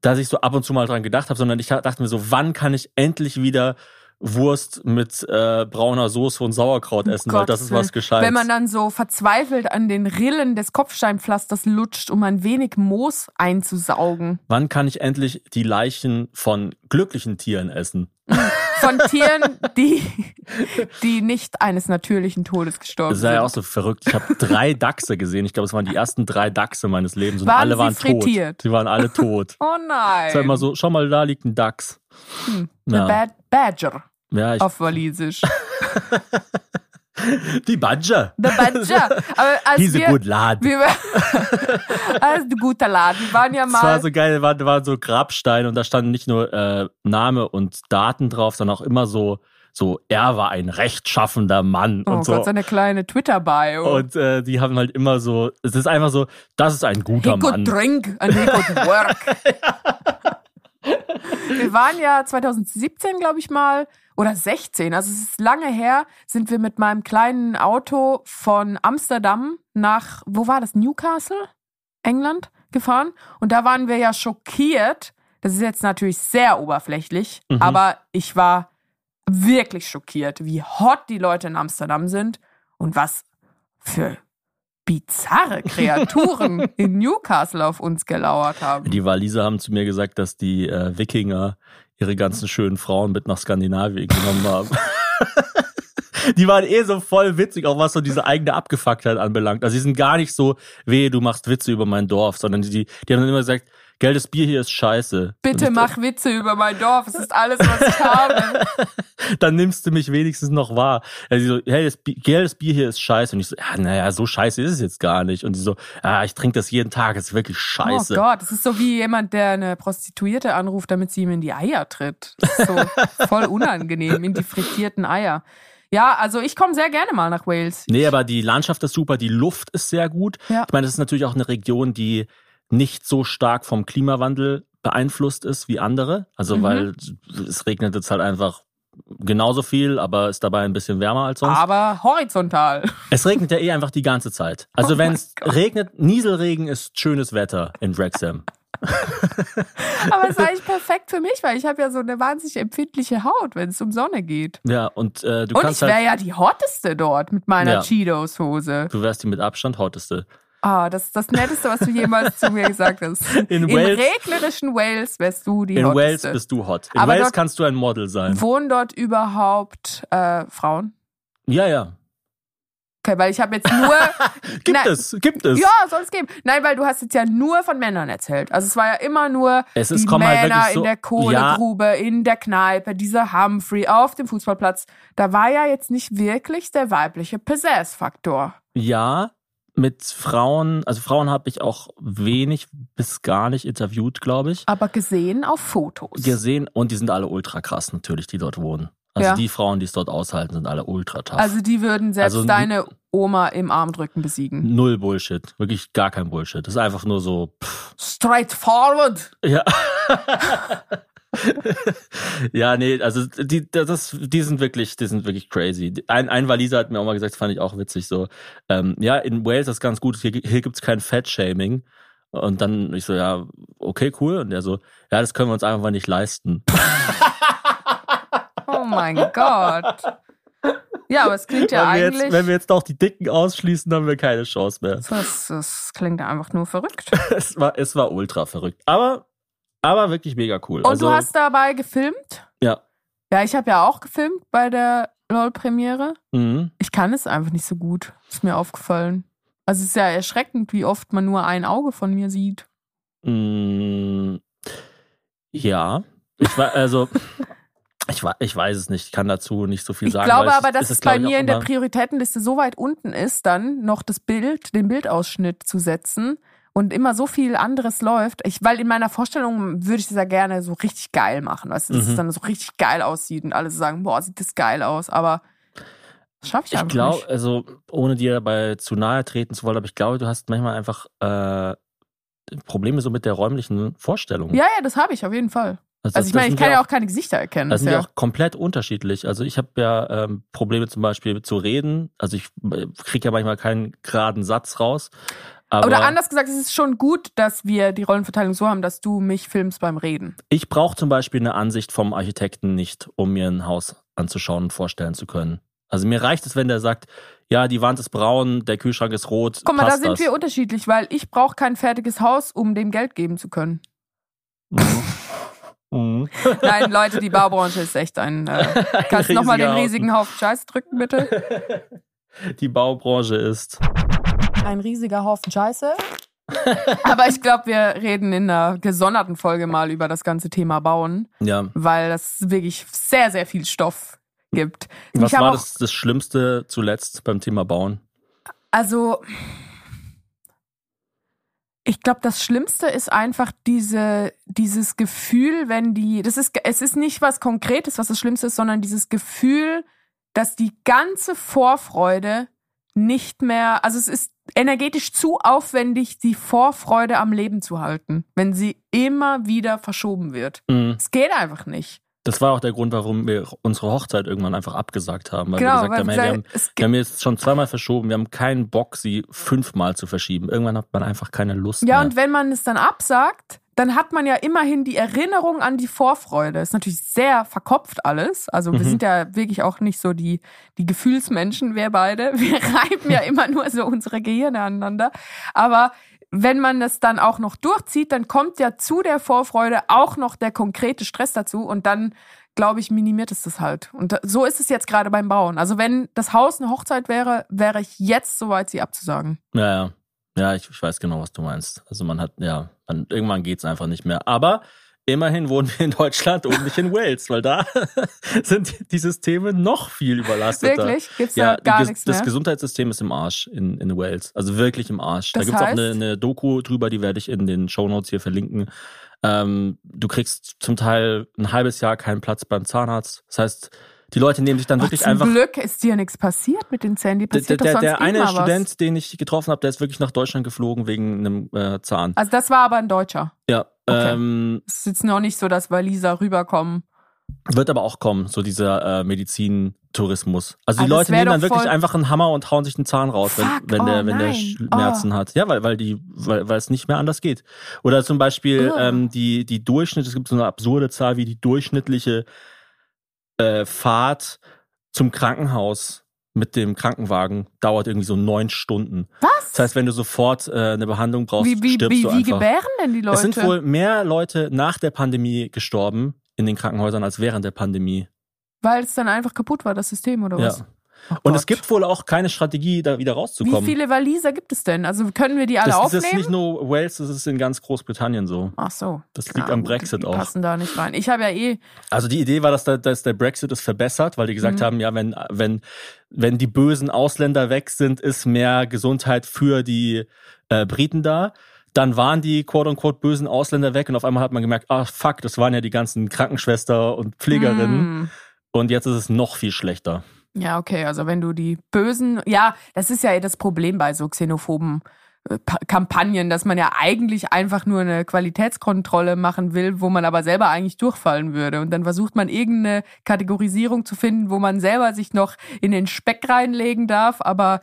dass ich so ab und zu mal dran gedacht habe, sondern ich dachte mir so, wann kann ich endlich wieder Wurst mit brauner Soße und Sauerkraut essen, weil das ist was Gescheites. Wenn man dann so verzweifelt an den Rillen des Kopfsteinpflasters lutscht, um ein wenig Moos einzusaugen. Wann kann ich endlich die Leichen von glücklichen Tieren essen? Von Tieren, die nicht eines natürlichen Todes gestorben sind. Das ist ja auch so verrückt. Ich habe 3 Dachse gesehen. Ich glaube, es waren die ersten 3 Dachse meines Lebens. Und alle waren frittiert? Tot. Sie waren alle tot. Oh nein. Es war immer so, schau mal, da liegt ein Dachs. Badger. Ja, auf Walisisch. Die Badger. Der Badger. Diese gute Laden. Also guter Laden. Wir waren ja mal. Das war so geil, waren so Grabsteine und da standen nicht nur Name und Daten drauf, sondern auch immer so, er war ein rechtschaffender Mann. Oh und so. Gott, so eine kleine Twitter-Bio. Und die haben halt immer so, es ist einfach so, das ist ein guter Mann. He could drink and he could work. Wir waren ja 2017, glaube ich mal, oder 16, also es ist lange her, sind wir mit meinem kleinen Auto von Amsterdam nach, wo war das, Newcastle, England, gefahren. Und da waren wir ja schockiert, das ist jetzt natürlich sehr oberflächlich, aber ich war wirklich schockiert, wie hot die Leute in Amsterdam sind und was für bizarre Kreaturen in Newcastle auf uns gelauert haben. Die Waliser haben zu mir gesagt, dass die Wikinger ihre ganzen schönen Frauen mit nach Skandinavien genommen haben. Die waren eh so voll witzig, auch was so diese eigene Abgefucktheit anbelangt. Also die sind gar nicht so, wehe, du machst Witze über mein Dorf, sondern die haben dann immer gesagt, gell, das Bier hier ist scheiße. Bitte mach Witze über mein Dorf, es ist alles, was ich habe. Dann nimmst du mich wenigstens noch wahr. Also sie so, hey, das Bier hier ist scheiße. Und ich so, ja, naja, so scheiße ist es jetzt gar nicht. Und sie so, ich trinke das jeden Tag, es ist wirklich scheiße. Oh Gott, das ist so wie jemand, der eine Prostituierte anruft, damit sie ihm in die Eier tritt. Das ist so voll unangenehm, in die frittierten Eier. Ja, also ich komme sehr gerne mal nach Wales. Nee, aber die Landschaft ist super, die Luft ist sehr gut. Ja. Ich meine, das ist natürlich auch eine Region, die nicht so stark vom Klimawandel beeinflusst ist wie andere. Also weil es regnet jetzt halt einfach genauso viel, aber ist dabei ein bisschen wärmer als sonst. Aber horizontal. Es regnet ja eh einfach die ganze Zeit. Also wenn es regnet, Nieselregen ist schönes Wetter in Wrexham. Aber es ist eigentlich perfekt für mich, weil ich habe ja so eine wahnsinnig empfindliche Haut, wenn es um Sonne geht. Ja, und du kannst halt... Und ich wäre ja die Hotteste dort mit meiner Cheetos-Hose. Du wärst die mit Abstand Hotteste. Ah, das ist das Netteste, was du jemals zu mir gesagt hast. In regnerischen Wales wärst du die Hotteste. In Wales bist du hot. Aber Wales kannst du ein Model sein. Wohnen dort überhaupt Frauen? Ja, ja. Okay, weil ich habe jetzt nur... Gibt es? Ja, soll es geben. Nein, weil du hast jetzt ja nur von Männern erzählt. Also es war ja immer nur Männer halt so, in der Kohlegrube, in der Kneipe, dieser Humphrey auf dem Fußballplatz. Da war ja jetzt nicht wirklich der weibliche Possess-Faktor. Ja, mit Frauen, also Frauen habe ich auch wenig bis gar nicht interviewt, glaube ich. Aber gesehen auf Fotos. Gesehen, und die sind alle ultra krass natürlich, die dort wohnen. Also die Frauen, die es dort aushalten, sind alle ultra tough. Also die würden selbst deine Oma im Armdrücken besiegen. Null Bullshit. Wirklich gar kein Bullshit. Das ist einfach nur so... Pff. Straightforward! Ja. Ja, nee, also die sind wirklich crazy. Ein Waliser hat mir auch mal gesagt, das fand ich auch witzig, so, ja, in Wales ist ganz gut, hier gibt's kein Fat-Shaming. Und dann, ich so, ja, okay, cool. Und er so, ja, das können wir uns einfach mal nicht leisten. Oh mein Gott. Ja, aber es klingt ja eigentlich... wenn wir jetzt doch die Dicken ausschließen, haben wir keine Chance mehr. Das klingt einfach nur verrückt. Es war ultra verrückt. Aber wirklich mega cool. Und also, du hast dabei gefilmt? Ja. Ja, ich habe ja auch gefilmt bei der LOL-Premiere. Mhm. Ich kann es einfach nicht so gut. Ist mir aufgefallen. Also es ist ja erschreckend, wie oft man nur ein Auge von mir sieht. Mhm. Ja. Ich weiß es nicht, ich kann dazu nicht so viel sagen. Ich glaube aber, dass es bei mir in der Prioritätenliste so weit unten ist, dann noch den Bildausschnitt zu setzen und immer so viel anderes läuft. Weil in meiner Vorstellung würde ich das ja gerne so richtig geil machen, weißt du, dass es dann so richtig geil aussieht und alle so sagen, boah, sieht das geil aus, aber das schaffe ich einfach nicht. Ich glaube, also ohne dir dabei zu nahe treten zu wollen, aber ich glaube, du hast manchmal einfach Probleme so mit der räumlichen Vorstellung. Ja, ja, das habe ich auf jeden Fall. Also ich meine, ich kann ja auch keine Gesichter erkennen. Das sind ja auch komplett unterschiedlich. Also ich habe ja Probleme zum Beispiel zu reden. Also ich kriege ja manchmal keinen geraden Satz raus. Oder anders gesagt, es ist schon gut, dass wir die Rollenverteilung so haben, dass du mich filmst beim Reden. Ich brauche zum Beispiel eine Ansicht vom Architekten nicht, um mir ein Haus anzuschauen und vorstellen zu können. Also mir reicht es, wenn der sagt, ja, die Wand ist braun, der Kühlschrank ist rot. Guck mal, da sind wir unterschiedlich, weil ich brauche kein fertiges Haus, um dem Geld geben zu können. Mhm. Nein, Leute, die Baubranche ist echt ein... kannst du nochmal den riesigen Haufen Scheiß drücken, bitte? Die Baubranche ist... ein riesiger Haufen Scheiße. Aber ich glaube, wir reden in einer gesonderten Folge mal über das ganze Thema Bauen. Ja. Weil das wirklich sehr, sehr viel Stoff gibt. Was war das Schlimmste zuletzt beim Thema Bauen? Also... ich glaube, das Schlimmste ist einfach dieses Gefühl, wenn es ist nicht was Konkretes, was das Schlimmste ist, sondern dieses Gefühl, dass die ganze Vorfreude nicht mehr, also es ist energetisch zu aufwendig, die Vorfreude am Leben zu halten, wenn sie immer wieder verschoben wird. Mhm. Es geht einfach nicht. Das war auch der Grund, warum wir unsere Hochzeit irgendwann einfach abgesagt haben. Weil wir gesagt haben, hey, wir haben jetzt schon zweimal verschoben. Wir haben keinen Bock, sie 5-mal zu verschieben. Irgendwann hat man einfach keine Lust mehr. Ja, und wenn man es dann absagt, dann hat man ja immerhin die Erinnerung an die Vorfreude. Ist natürlich sehr verkopft alles. Also wir sind ja wirklich auch nicht so die Gefühlsmenschen, wir beide. Wir reiben ja immer nur so unsere Gehirne aneinander. Aber... wenn man das dann auch noch durchzieht, dann kommt ja zu der Vorfreude auch noch der konkrete Stress dazu und dann, glaube ich, minimiert es das halt. Und so ist es jetzt gerade beim Bauen. Also wenn das Haus eine Hochzeit wäre, wäre ich jetzt soweit, sie abzusagen. Ja, ja. Ja, ich weiß genau, was du meinst. Also man hat, ja, irgendwann geht es einfach nicht mehr. Aber immerhin wohnen wir in Deutschland und nicht in Wales, weil da sind die Systeme noch viel überlasteter. Wirklich? Gibt's da gar nichts mehr? Das Gesundheitssystem ist im Arsch in Wales. Also wirklich im Arsch. Das da gibt's auch eine Doku drüber, die werde ich in den Shownotes hier verlinken. Du kriegst zum Teil ein halbes Jahr keinen Platz beim Zahnarzt. Das heißt, Die Leute nehmen sich dann wirklich einfach... Zum Glück ist dir nichts passiert mit dem Sandy. Der eine Student, den ich getroffen habe, der ist wirklich nach Deutschland geflogen wegen einem Zahn. Also das war aber ein Deutscher? Ja. Okay. Es ist jetzt noch nicht so, dass Waliser rüberkommen. Wird aber auch kommen, so dieser Medizintourismus. Also die Leute nehmen dann wirklich einfach einen Hammer und hauen sich den Zahn raus, wenn der Schmerzen hat. Ja, weil es nicht mehr anders geht. Oder zum Beispiel die Durchschnitt, es gibt so eine absurde Zahl wie die durchschnittliche Fahrt zum Krankenhaus mit dem Krankenwagen dauert irgendwie so 9 Stunden. Was? Das heißt, wenn du sofort eine Behandlung brauchst, stirbst du einfach. Wie gebären denn die Leute? Es sind wohl mehr Leute nach der Pandemie gestorben in den Krankenhäusern als während der Pandemie. Weil es dann einfach kaputt war, das System, oder was? Ja. Oh, und es gibt wohl auch keine Strategie, da wieder rauszukommen. Wie viele Waliser gibt es denn? Also können wir die alle aufnehmen? Das ist nicht nur Wales, das ist in ganz Großbritannien so. Ach so. Das liegt am Brexit auch. Die passen da nicht rein. Ich habe ja Also die Idee war, dass der Brexit es verbessert, weil die gesagt haben, ja, wenn die bösen Ausländer weg sind, ist mehr Gesundheit für die Briten da. Dann waren die quote-unquote bösen Ausländer weg und auf einmal hat man gemerkt, fuck, das waren ja die ganzen Krankenschwester und Pflegerinnen. Und jetzt ist es noch viel schlechter. Ja, okay, also wenn du die Bösen... Ja, das ist ja das Problem bei so xenophoben Kampagnen, dass man ja eigentlich einfach nur eine Qualitätskontrolle machen will, wo man aber selber eigentlich durchfallen würde. Und dann versucht man irgendeine Kategorisierung zu finden, wo man selber sich noch in den Speck reinlegen darf, aber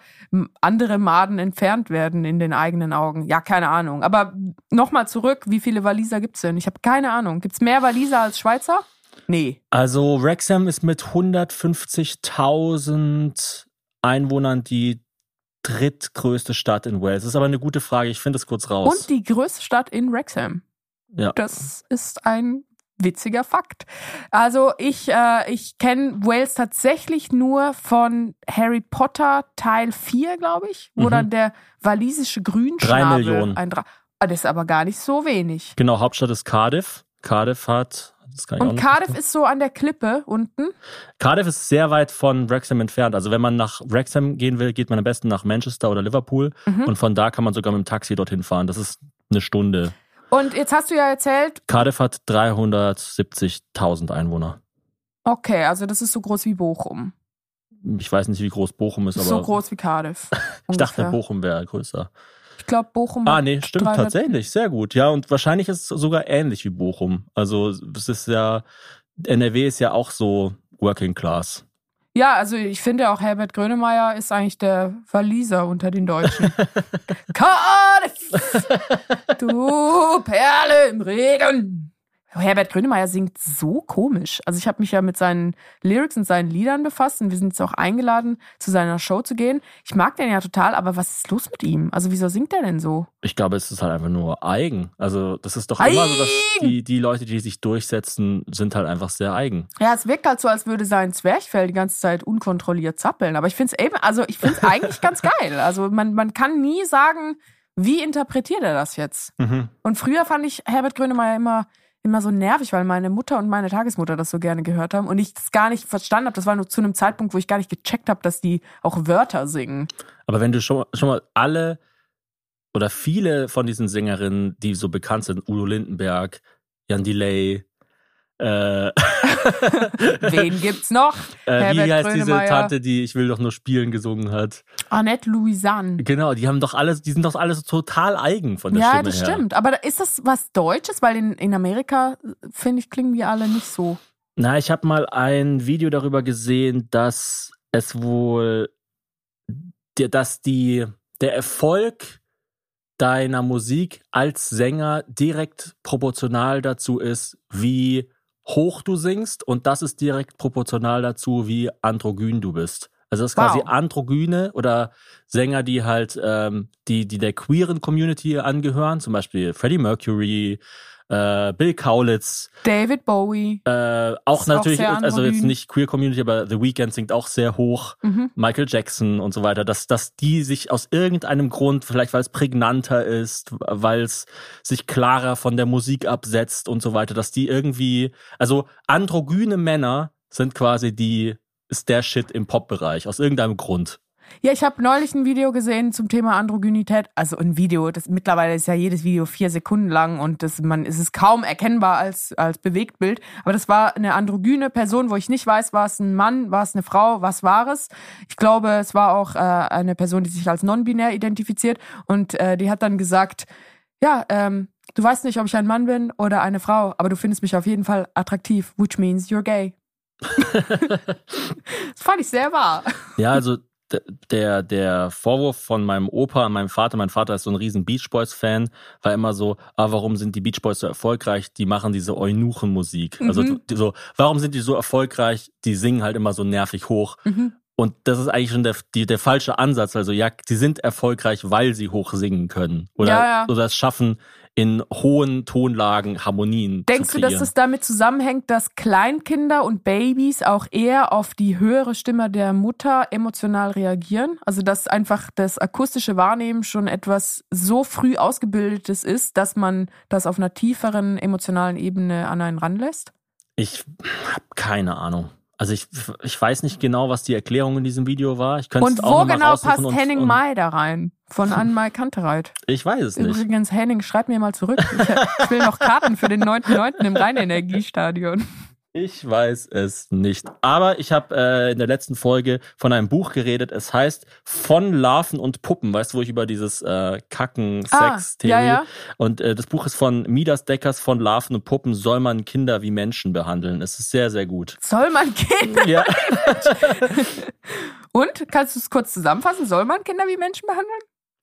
andere Maden entfernt werden in den eigenen Augen. Ja, keine Ahnung. Aber nochmal zurück, wie viele Waliser gibt's denn? Ich habe keine Ahnung. Gibt's mehr Waliser als Schweizer? Nee. Also Wrexham ist mit 150.000 Einwohnern die drittgrößte Stadt in Wales. Das ist aber eine gute Frage, ich finde es kurz raus. Und die größte Stadt in Wrexham. Ja. Das ist ein witziger Fakt. Also ich kenne Wales tatsächlich nur von Harry Potter Teil 4, glaube ich, wo dann der walisische Grünschnabel... 3 Millionen. Das ist aber gar nicht so wenig. Genau, Hauptstadt ist Cardiff. Und Cardiff ist so an der Klippe unten. Cardiff ist sehr weit von Wrexham entfernt. Also wenn man nach Wrexham gehen will, geht man am besten nach Manchester oder Liverpool. Und von da kann man sogar mit dem Taxi dorthin fahren. Das ist eine Stunde. Und jetzt hast du ja erzählt... Cardiff hat 370.000 Einwohner. Okay, also das ist so groß wie Bochum. Ich weiß nicht, wie groß Bochum ist, aber... So groß wie Cardiff. Ich dachte, Bochum wäre größer. Ich glaube, Bochum... stimmt, 300. Tatsächlich, sehr gut. Ja, und wahrscheinlich ist es sogar ähnlich wie Bochum. Also es ist ja... NRW ist ja auch so Working Class. Ja, also ich finde auch, Herbert Grönemeyer ist eigentlich der Waliser unter den Deutschen. Cardiff, du Perle im Regen. Herbert Grönemeyer singt so komisch. Also ich habe mich ja mit seinen Lyrics und seinen Liedern befasst und wir sind jetzt auch eingeladen, zu seiner Show zu gehen. Ich mag den ja total, aber was ist los mit ihm? Also wieso singt der denn so? Ich glaube, es ist halt einfach nur eigen. Also das ist doch immer so, dass die Leute, die sich durchsetzen, sind halt einfach sehr eigen. Ja, es wirkt halt so, als würde sein Zwerchfell die ganze Zeit unkontrolliert zappeln. Aber ich finde es eigentlich ganz geil. Also man kann nie sagen, wie interpretiert er das jetzt? Und früher fand ich Herbert Grönemeyer immer so nervig, weil meine Mutter und meine Tagesmutter das so gerne gehört haben und ich das gar nicht verstanden habe. Das war nur zu einem Zeitpunkt, wo ich gar nicht gecheckt habe, dass die auch Wörter singen. Aber wenn du schon mal alle oder viele von diesen Sängerinnen, die so bekannt sind, Udo Lindenberg, Jan Delay, wen gibt's noch? Wie heißt diese Tante, die Ich will doch nur spielen gesungen hat? Annette Louisanne. Genau, die sind doch alle so total eigen von der Stimme her. Ja, das stimmt. Aber ist das was Deutsches? Weil in Amerika, finde ich, klingen die alle nicht so. Na, ich habe mal ein Video darüber gesehen, dass es wohl, der Erfolg deiner Musik als Sänger direkt proportional dazu ist, wie hoch du singst, und das ist direkt proportional dazu, wie androgyn du bist. Also das ist quasi androgyne oder Sänger, die halt die der queeren Community angehören, zum Beispiel Freddie Mercury, Bill Kaulitz, David Bowie. Auch natürlich, auch also jetzt nicht queer Community, aber The Weeknd singt auch sehr hoch, Michael Jackson und so weiter, dass die sich aus irgendeinem Grund, vielleicht weil es prägnanter ist, weil es sich klarer von der Musik absetzt und so weiter, dass die irgendwie, also androgyne Männer sind quasi ist der Shit im Pop-Bereich, aus irgendeinem Grund. Ja, ich habe neulich ein Video gesehen zum Thema Androgynität. Also ein Video, das mittlerweile ist ja jedes Video 4 Sekunden lang und es ist kaum erkennbar als Bewegtbild. Aber das war eine androgyne Person, wo ich nicht weiß, war es ein Mann, war es eine Frau, was war es? Ich glaube, es war auch eine Person, die sich als non-binär identifiziert und die hat dann gesagt, ja, du weißt nicht, ob ich ein Mann bin oder eine Frau, aber du findest mich auf jeden Fall attraktiv, which means you're gay. Das fand ich sehr wahr. Ja, also der Vorwurf von meinem Opa an mein Vater ist so ein riesen Beach Boys Fan, war immer so, warum sind die Beach Boys so erfolgreich? Die machen diese Eunuchen-Musik. Mhm. Also so, warum sind die so erfolgreich? Die singen halt immer so nervig hoch. Mhm. Und das ist eigentlich schon der falsche Ansatz. Also ja, sie sind erfolgreich, weil sie hoch singen können. Oder, ja. Oder es schaffen, in hohen Tonlagen Harmonien zu kreieren. Denkst du, dass das damit zusammenhängt, dass Kleinkinder und Babys auch eher auf die höhere Stimme der Mutter emotional reagieren? Also dass einfach das akustische Wahrnehmen schon etwas so früh Ausgebildetes ist, dass man das auf einer tieferen emotionalen Ebene an einen ranlässt? Ich habe keine Ahnung. Also ich weiß nicht genau, was die Erklärung in diesem Video war. Ich könnte es auch noch mal raussuchen. Und wo genau passt Henning May da rein? Von Anne-Mai Kantereit. Ich weiß es nicht. Übrigens, Henning, schreib mir mal zurück. Ich will noch Karten für den 9.9. im Rhein-Energiestadion. Ich weiß es nicht. Aber ich habe in der letzten Folge von einem Buch geredet. Es heißt Von Larven und Puppen. Weißt du, wo ich über dieses Kacken-Sex-Theorie... Ja, ja. Und das Buch ist von Midas Deckers, Von Larven und Puppen. Soll man Kinder wie Menschen behandeln? Es ist sehr, sehr gut. Soll man Kinder ja. wie Menschen? Und? Kannst du es kurz zusammenfassen? Soll man Kinder wie Menschen behandeln?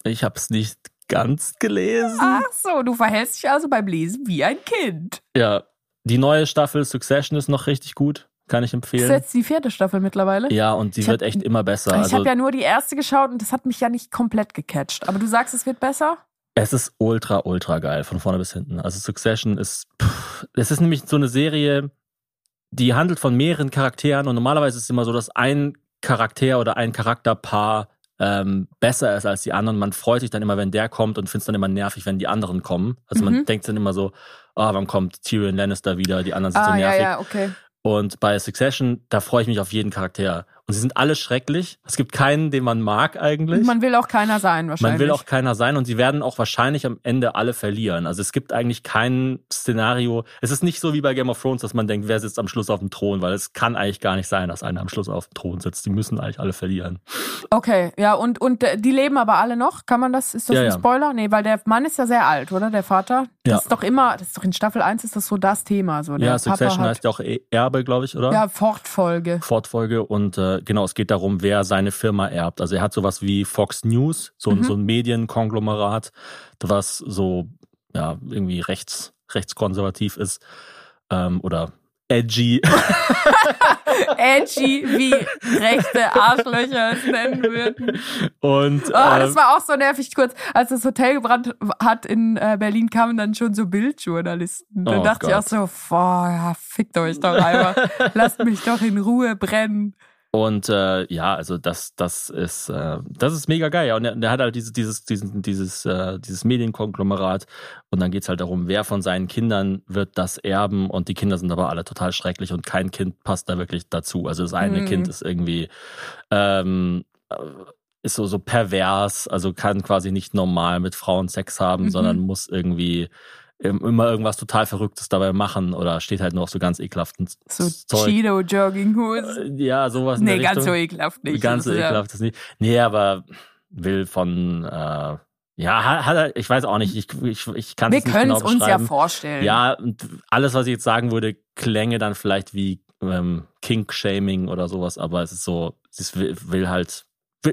Ich habe es nicht ganz gelesen. Ach so, du verhältst dich also beim Lesen wie ein Kind. Ja. Die neue Staffel Succession ist noch richtig gut, kann ich empfehlen. Das ist jetzt die 4. Staffel mittlerweile. Ja, und die wird echt immer besser. Ich habe ja nur die 1. geschaut und das hat mich ja nicht komplett gecatcht. Aber du sagst, es wird besser? Es ist ultra, ultra geil, von vorne bis hinten. Also Succession ist... Es ist nämlich so eine Serie, die handelt von mehreren Charakteren und normalerweise ist es immer so, dass ein Charakter oder ein Charakterpaar besser ist als die anderen. Man freut sich dann immer, wenn der kommt und findet es dann immer nervig, wenn die anderen kommen. Also man denkt dann immer so, wann kommt Tyrion Lannister wieder? Die anderen sind so nervig. Ja, okay. Und bei Succession, da freue ich mich auf jeden Charakter. Und sie sind alle schrecklich. Es gibt keinen, den man mag eigentlich. Und man will auch keiner sein wahrscheinlich. Man will auch keiner sein und sie werden auch wahrscheinlich am Ende alle verlieren. Also es gibt eigentlich kein Szenario. Es ist nicht so wie bei Game of Thrones, dass man denkt, wer sitzt am Schluss auf dem Thron, weil es kann eigentlich gar nicht sein, dass einer am Schluss auf dem Thron sitzt. Die müssen eigentlich alle verlieren. Okay, ja und die leben aber alle noch? Kann man das? Ist das ein Spoiler? Ja. Nee, weil der Mann ist ja sehr alt, oder? Der Vater? Das ist doch immer, das ist doch in Staffel 1 ist das so das Thema. So, ja, Succession heißt ja auch Erbe, glaube ich, oder? Ja, Fortfolge und genau, es geht darum, wer seine Firma erbt. Also er hat sowas wie Fox News, so ein Medienkonglomerat, was so ja irgendwie rechtskonservativ ist oder edgy. Edgy, wie rechte Arschlöcher es nennen würden. Und das war auch so nervig kurz. Als das Hotel gebrannt hat in Berlin, kamen dann schon so BILD-Journalisten. Dann dachte ich auch so, boah, fickt euch doch einmal. Lasst mich doch in Ruhe brennen. Und also das ist mega geil. Ja. Und er hat halt dieses Medienkonglomerat und dann geht's halt darum, wer von seinen Kindern wird das erben und die Kinder sind aber alle total schrecklich und kein Kind passt da wirklich dazu. Also das eine Kind ist irgendwie ist so pervers, also kann quasi nicht normal mit Frauen Sex haben, sondern muss irgendwie immer irgendwas total Verrücktes dabei machen oder steht halt nur auf so ganz ekelhaften so Zeug. Cheeto-Jogging-Hosen. Ja, sowas in der Richtung. Nee, ganz so ekelhaft nicht. Ganz so ekelhaft ist nicht. Nee, aber will von... ich weiß auch nicht. Ich kann es nicht genau beschreiben. Wir können es uns ja vorstellen. Ja, und alles, was ich jetzt sagen würde, klänge dann vielleicht wie Kink-Shaming oder sowas, aber es ist so, es will halt...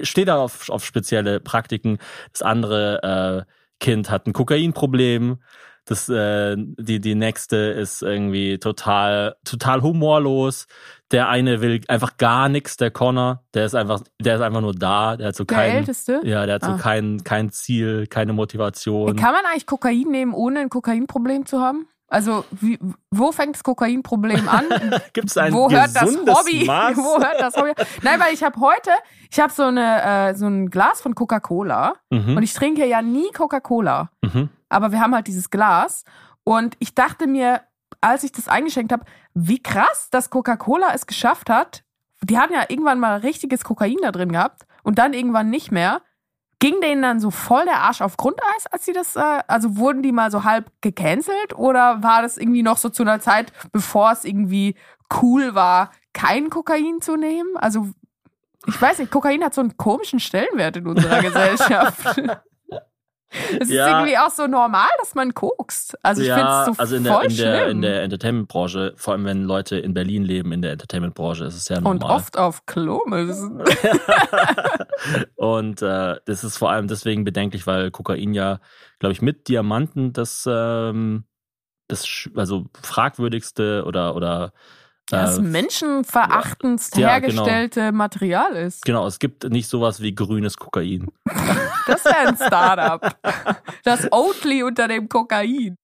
Steht da auf spezielle Praktiken. Das andere Kind hat ein Kokainproblem. Das, die nächste ist irgendwie total humorlos. Der eine will einfach gar nichts, der Connor. Der ist einfach nur da. Der hat so kein, Älteste? Ja, der hat so kein Ziel, keine Motivation. Kann man eigentlich Kokain nehmen, ohne ein Kokainproblem zu haben? Also, wo fängt das Kokainproblem an? Gibt es ein Wo hört das Hobby? Nein, weil ich habe so ein Glas von Coca-Cola und ich trinke ja nie Coca-Cola. Mhm. Aber wir haben halt dieses Glas und ich dachte mir, als ich das eingeschenkt habe, wie krass, dass Coca-Cola es geschafft hat. Die haben ja irgendwann mal richtiges Kokain da drin gehabt. und dann irgendwann nicht mehr. Ging denen dann so voll der Arsch auf Grundeis, als sie das, also wurden die mal so halb gecancelt oder war das irgendwie noch so zu einer Zeit, bevor es irgendwie cool war, kein Kokain zu nehmen? Also ich weiß nicht, Kokain hat so einen komischen Stellenwert in unserer Gesellschaft. Es ist irgendwie auch so normal, dass man kokst. Also ich finde es so also voll schlimm. In der Entertainment-Branche, vor allem wenn Leute in Berlin leben, in der Entertainment-Branche, ist es ja normal. Und oft auf Klo müssen. Und das ist vor allem deswegen bedenklich, weil Kokain ja, glaube ich, mit Diamanten das fragwürdigste oder das menschenverachtendst hergestellte Material ist. Genau, es gibt nicht sowas wie grünes Kokain. Das wäre ein Startup. Das Oatly unter dem Kokain.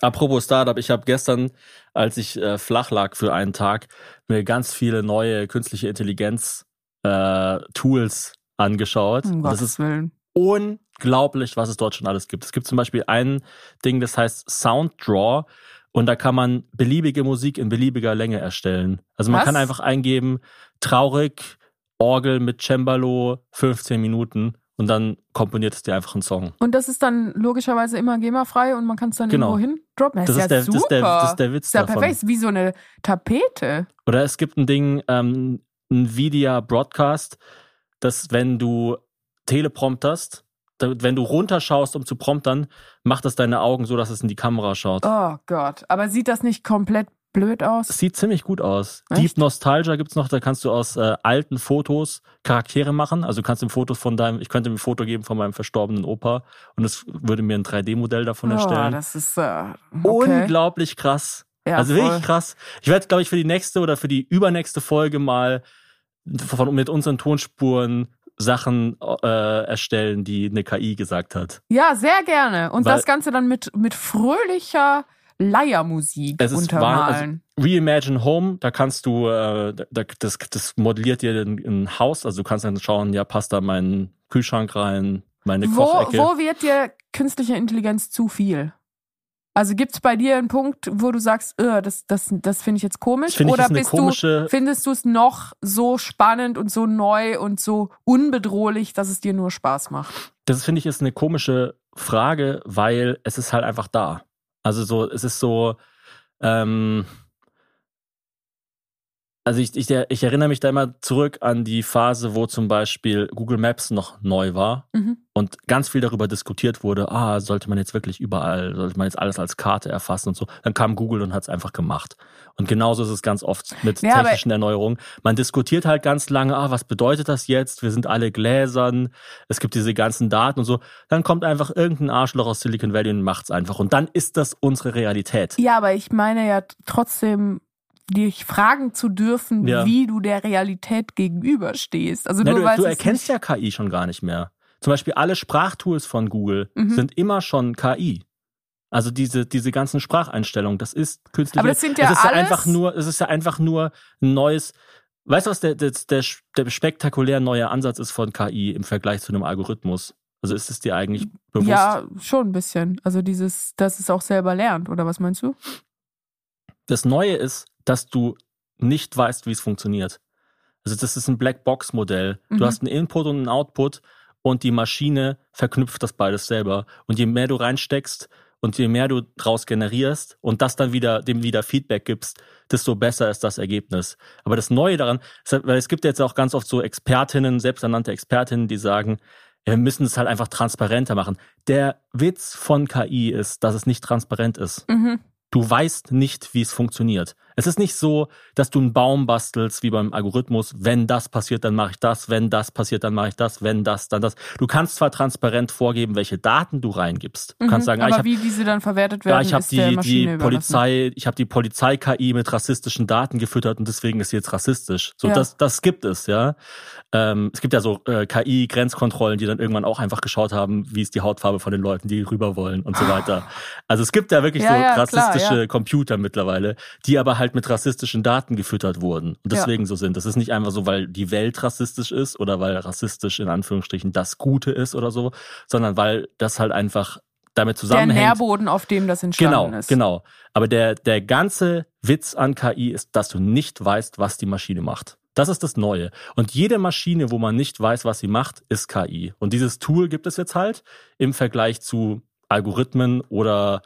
Apropos Startup, ich habe gestern, als ich flach lag für einen Tag, mir ganz viele neue künstliche Intelligenz-Tools angeschaut. Um Gottes Willen. Unglaublich, was es dort schon alles gibt. Es gibt zum Beispiel ein Ding, das heißt Sounddraw. Und da kann man beliebige Musik in beliebiger Länge erstellen. Also man kann einfach eingeben, traurig, Orgel mit Cembalo, 15 Minuten und dann komponiert es dir einfach einen Song. Und das ist dann logischerweise immer GEMA-frei und man kann es dann irgendwo hin droppen. Das ist der Witz davon. Das ist ja perfekt, wie so eine Tapete. Oder es gibt ein Ding, Nvidia Broadcast, dass wenn du teleprompterst, wenn du runterschaust, um zu promptern, macht das deine Augen so, dass es in die Kamera schaut. Oh Gott, aber sieht das nicht komplett blöd aus? Das sieht ziemlich gut aus. Echt? Deep Nostalgia gibt's noch, da kannst du aus alten Fotos Charaktere machen. Also du kannst ich könnte mir ein Foto geben von meinem verstorbenen Opa und es würde mir ein 3D-Modell davon erstellen. Das ist okay. Unglaublich krass. Ja, also wirklich krass. Ich werde, glaube ich, für die nächste oder für die übernächste Folge mal mit unseren Tonspuren Sachen erstellen, die eine KI gesagt hat. Ja, sehr gerne. Und das Ganze dann mit fröhlicher Leiermusik untermalen. Also Reimagine Home, da kannst du, das modelliert dir ein Haus, also du kannst dann schauen, ja, passt da mein Kühlschrank rein, meine Kochecke. Wo wird dir künstliche Intelligenz zu viel? Also gibt's bei dir einen Punkt, wo du sagst, das finde ich jetzt komisch? Findest du es noch so spannend und so neu und so unbedrohlich, dass es dir nur Spaß macht? Das finde ich ist eine komische Frage, weil es ist halt einfach da. Also so, es ist so, also ich erinnere mich da immer zurück an die Phase, wo zum Beispiel Google Maps noch neu war und ganz viel darüber diskutiert wurde, sollte man jetzt alles als Karte erfassen und so. Dann kam Google und hat es einfach gemacht. Und genauso ist es ganz oft mit technischen Erneuerungen. Man diskutiert halt ganz lange, was bedeutet das jetzt? Wir sind alle gläsern, es gibt diese ganzen Daten und so. Dann kommt einfach irgendein Arschloch aus Silicon Valley und macht's einfach. Und dann ist das unsere Realität. Ja, aber ich meine ja trotzdem, dich fragen zu dürfen, wie du der Realität gegenüberstehst. Also du erkennst ja KI schon gar nicht mehr. Zum Beispiel alle Sprachtools von Google sind immer schon KI. Also diese ganzen Spracheinstellungen, das ist künstliche. Aber das sind ja es ist ja einfach nur ein neues. Weißt du, was der spektakulär neue Ansatz ist von KI im Vergleich zu einem Algorithmus? Also ist es dir eigentlich bewusst? Ja, schon ein bisschen. Also dass es auch selber lernt, oder was meinst du? Das Neue ist, dass du nicht weißt, wie es funktioniert. Also das ist ein Blackbox-Modell. Du hast einen Input und einen Output und die Maschine verknüpft das beides selber. Und je mehr du reinsteckst und je mehr du draus generierst und das dann dem wieder Feedback gibst, desto besser ist das Ergebnis. Aber das Neue daran, weil es gibt jetzt auch ganz oft so Expertinnen, selbsternannte Expertinnen, die sagen, wir müssen es halt einfach transparenter machen. Der Witz von KI ist, dass es nicht transparent ist. Du weißt nicht, wie es funktioniert. Es ist nicht so, dass du einen Baum bastelst, wie beim Algorithmus. Wenn das passiert, dann mache ich das. Wenn das passiert, dann mache ich das. Wenn das, dann das. Du kannst zwar transparent vorgeben, welche Daten du reingibst. Du kannst sagen, wie diese dann verwertet werden, ist der Maschine überlassen. Ich habe die Polizei-KI mit rassistischen Daten gefüttert und deswegen ist sie jetzt rassistisch. So, das gibt es, ja. Es gibt ja so KI-Grenzkontrollen, die dann irgendwann auch einfach geschaut haben, wie ist die Hautfarbe von den Leuten, die rüber wollen und so weiter. Also es gibt ja wirklich rassistische Computer mittlerweile, die aber halt mit rassistischen Daten gefüttert wurden und deswegen so sind. Das ist nicht einfach so, weil die Welt rassistisch ist oder weil rassistisch in Anführungsstrichen das Gute ist oder so, sondern weil das halt einfach damit zusammenhängt. Der Nährboden, auf dem das entstanden ist. Genau. Aber der ganze Witz an KI ist, dass du nicht weißt, was die Maschine macht. Das ist das Neue. Und jede Maschine, wo man nicht weiß, was sie macht, ist KI. Und dieses Tool gibt es jetzt halt im Vergleich zu Algorithmen oder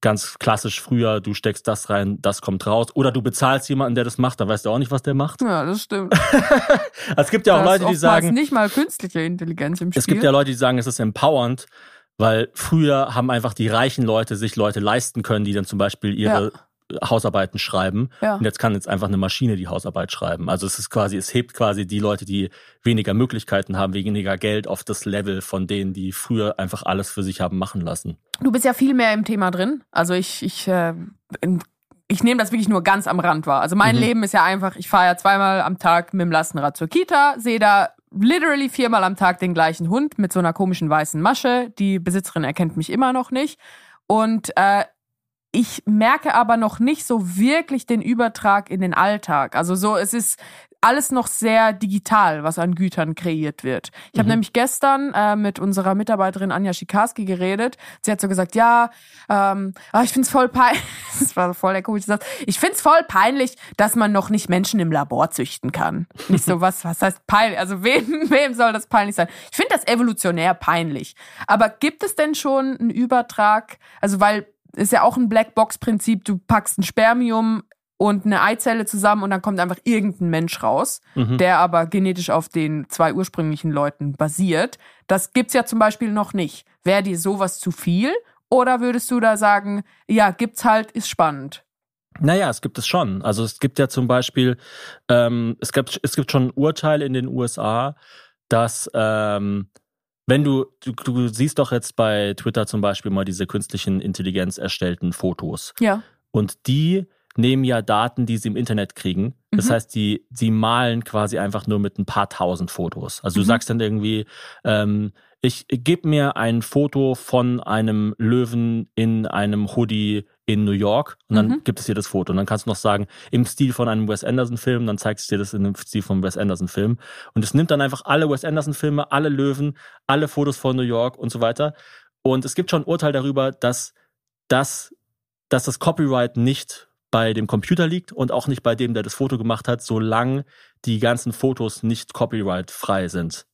ganz klassisch früher, du steckst das rein, das kommt raus. Oder du bezahlst jemanden, der das macht, dann weißt du auch nicht, was der macht. Ja, das stimmt. Es gibt ja auch Leute, die sagen... nicht mal künstliche Intelligenz im Spiel. Es gibt ja Leute, die sagen, es ist empowernd, weil früher haben einfach die reichen Leute sich Leute leisten können, die dann zum Beispiel ihre... ja. Hausarbeiten schreiben. Ja. Und jetzt kann jetzt einfach eine Maschine die Hausarbeit schreiben. Also es ist quasi, es hebt quasi die Leute, die weniger Möglichkeiten haben, weniger Geld auf das Level von denen, die früher einfach alles für sich haben machen lassen. Du bist ja viel mehr im Thema drin. Also ich nehme das wirklich nur ganz am Rand wahr. Also mein Leben ist ja einfach, ich fahre ja zweimal am Tag mit dem Lastenrad zur Kita, sehe da literally viermal am Tag den gleichen Hund mit so einer komischen weißen Masche. Die Besitzerin erkennt mich immer noch nicht. Und ich merke aber noch nicht so wirklich den Übertrag in den Alltag. Also so, es ist alles noch sehr digital, was an Gütern kreiert wird. Ich habe nämlich gestern mit unserer Mitarbeiterin Anja Schikarski geredet. Sie hat so gesagt, ja, ich find's voll peinlich. Das war voll der komische Satz. Ich find's voll peinlich, dass man noch nicht Menschen im Labor züchten kann. Nicht so, was heißt peinlich? Also wem soll das peinlich sein? Ich finde das evolutionär peinlich. Aber gibt es denn schon einen Übertrag? Also weil ist ja auch ein Blackbox-Prinzip, du packst ein Spermium und eine Eizelle zusammen und dann kommt einfach irgendein Mensch raus, der aber genetisch auf den zwei ursprünglichen Leuten basiert. Das gibt's ja zum Beispiel noch nicht. Wäre dir sowas zu viel? Oder würdest du da sagen, ja, gibt's halt, ist spannend? Naja, es gibt es schon. Also es gibt ja zum Beispiel, es gibt schon Urteile in den USA, dass... wenn du siehst doch jetzt bei Twitter zum Beispiel mal diese künstlichen Intelligenz erstellten Fotos. Ja. Und die nehmen ja Daten, die sie im Internet kriegen. Das heißt, die malen quasi einfach nur mit ein paar tausend Fotos. Also du sagst dann irgendwie, ich gebe mir ein Foto von einem Löwen in einem Hoodie in New York und dann gibt es dir das Foto. Und dann kannst du noch sagen, im Stil von einem Wes Anderson-Film, dann zeigst du dir das in dem Stil von Wes Anderson-Film. Und es nimmt dann einfach alle Wes Anderson-Filme, alle Löwen, alle Fotos von New York und so weiter. Und es gibt schon ein Urteil darüber, dass das Copyright nicht bei dem Computer liegt und auch nicht bei dem, der das Foto gemacht hat, solange die ganzen Fotos nicht copyright-frei sind.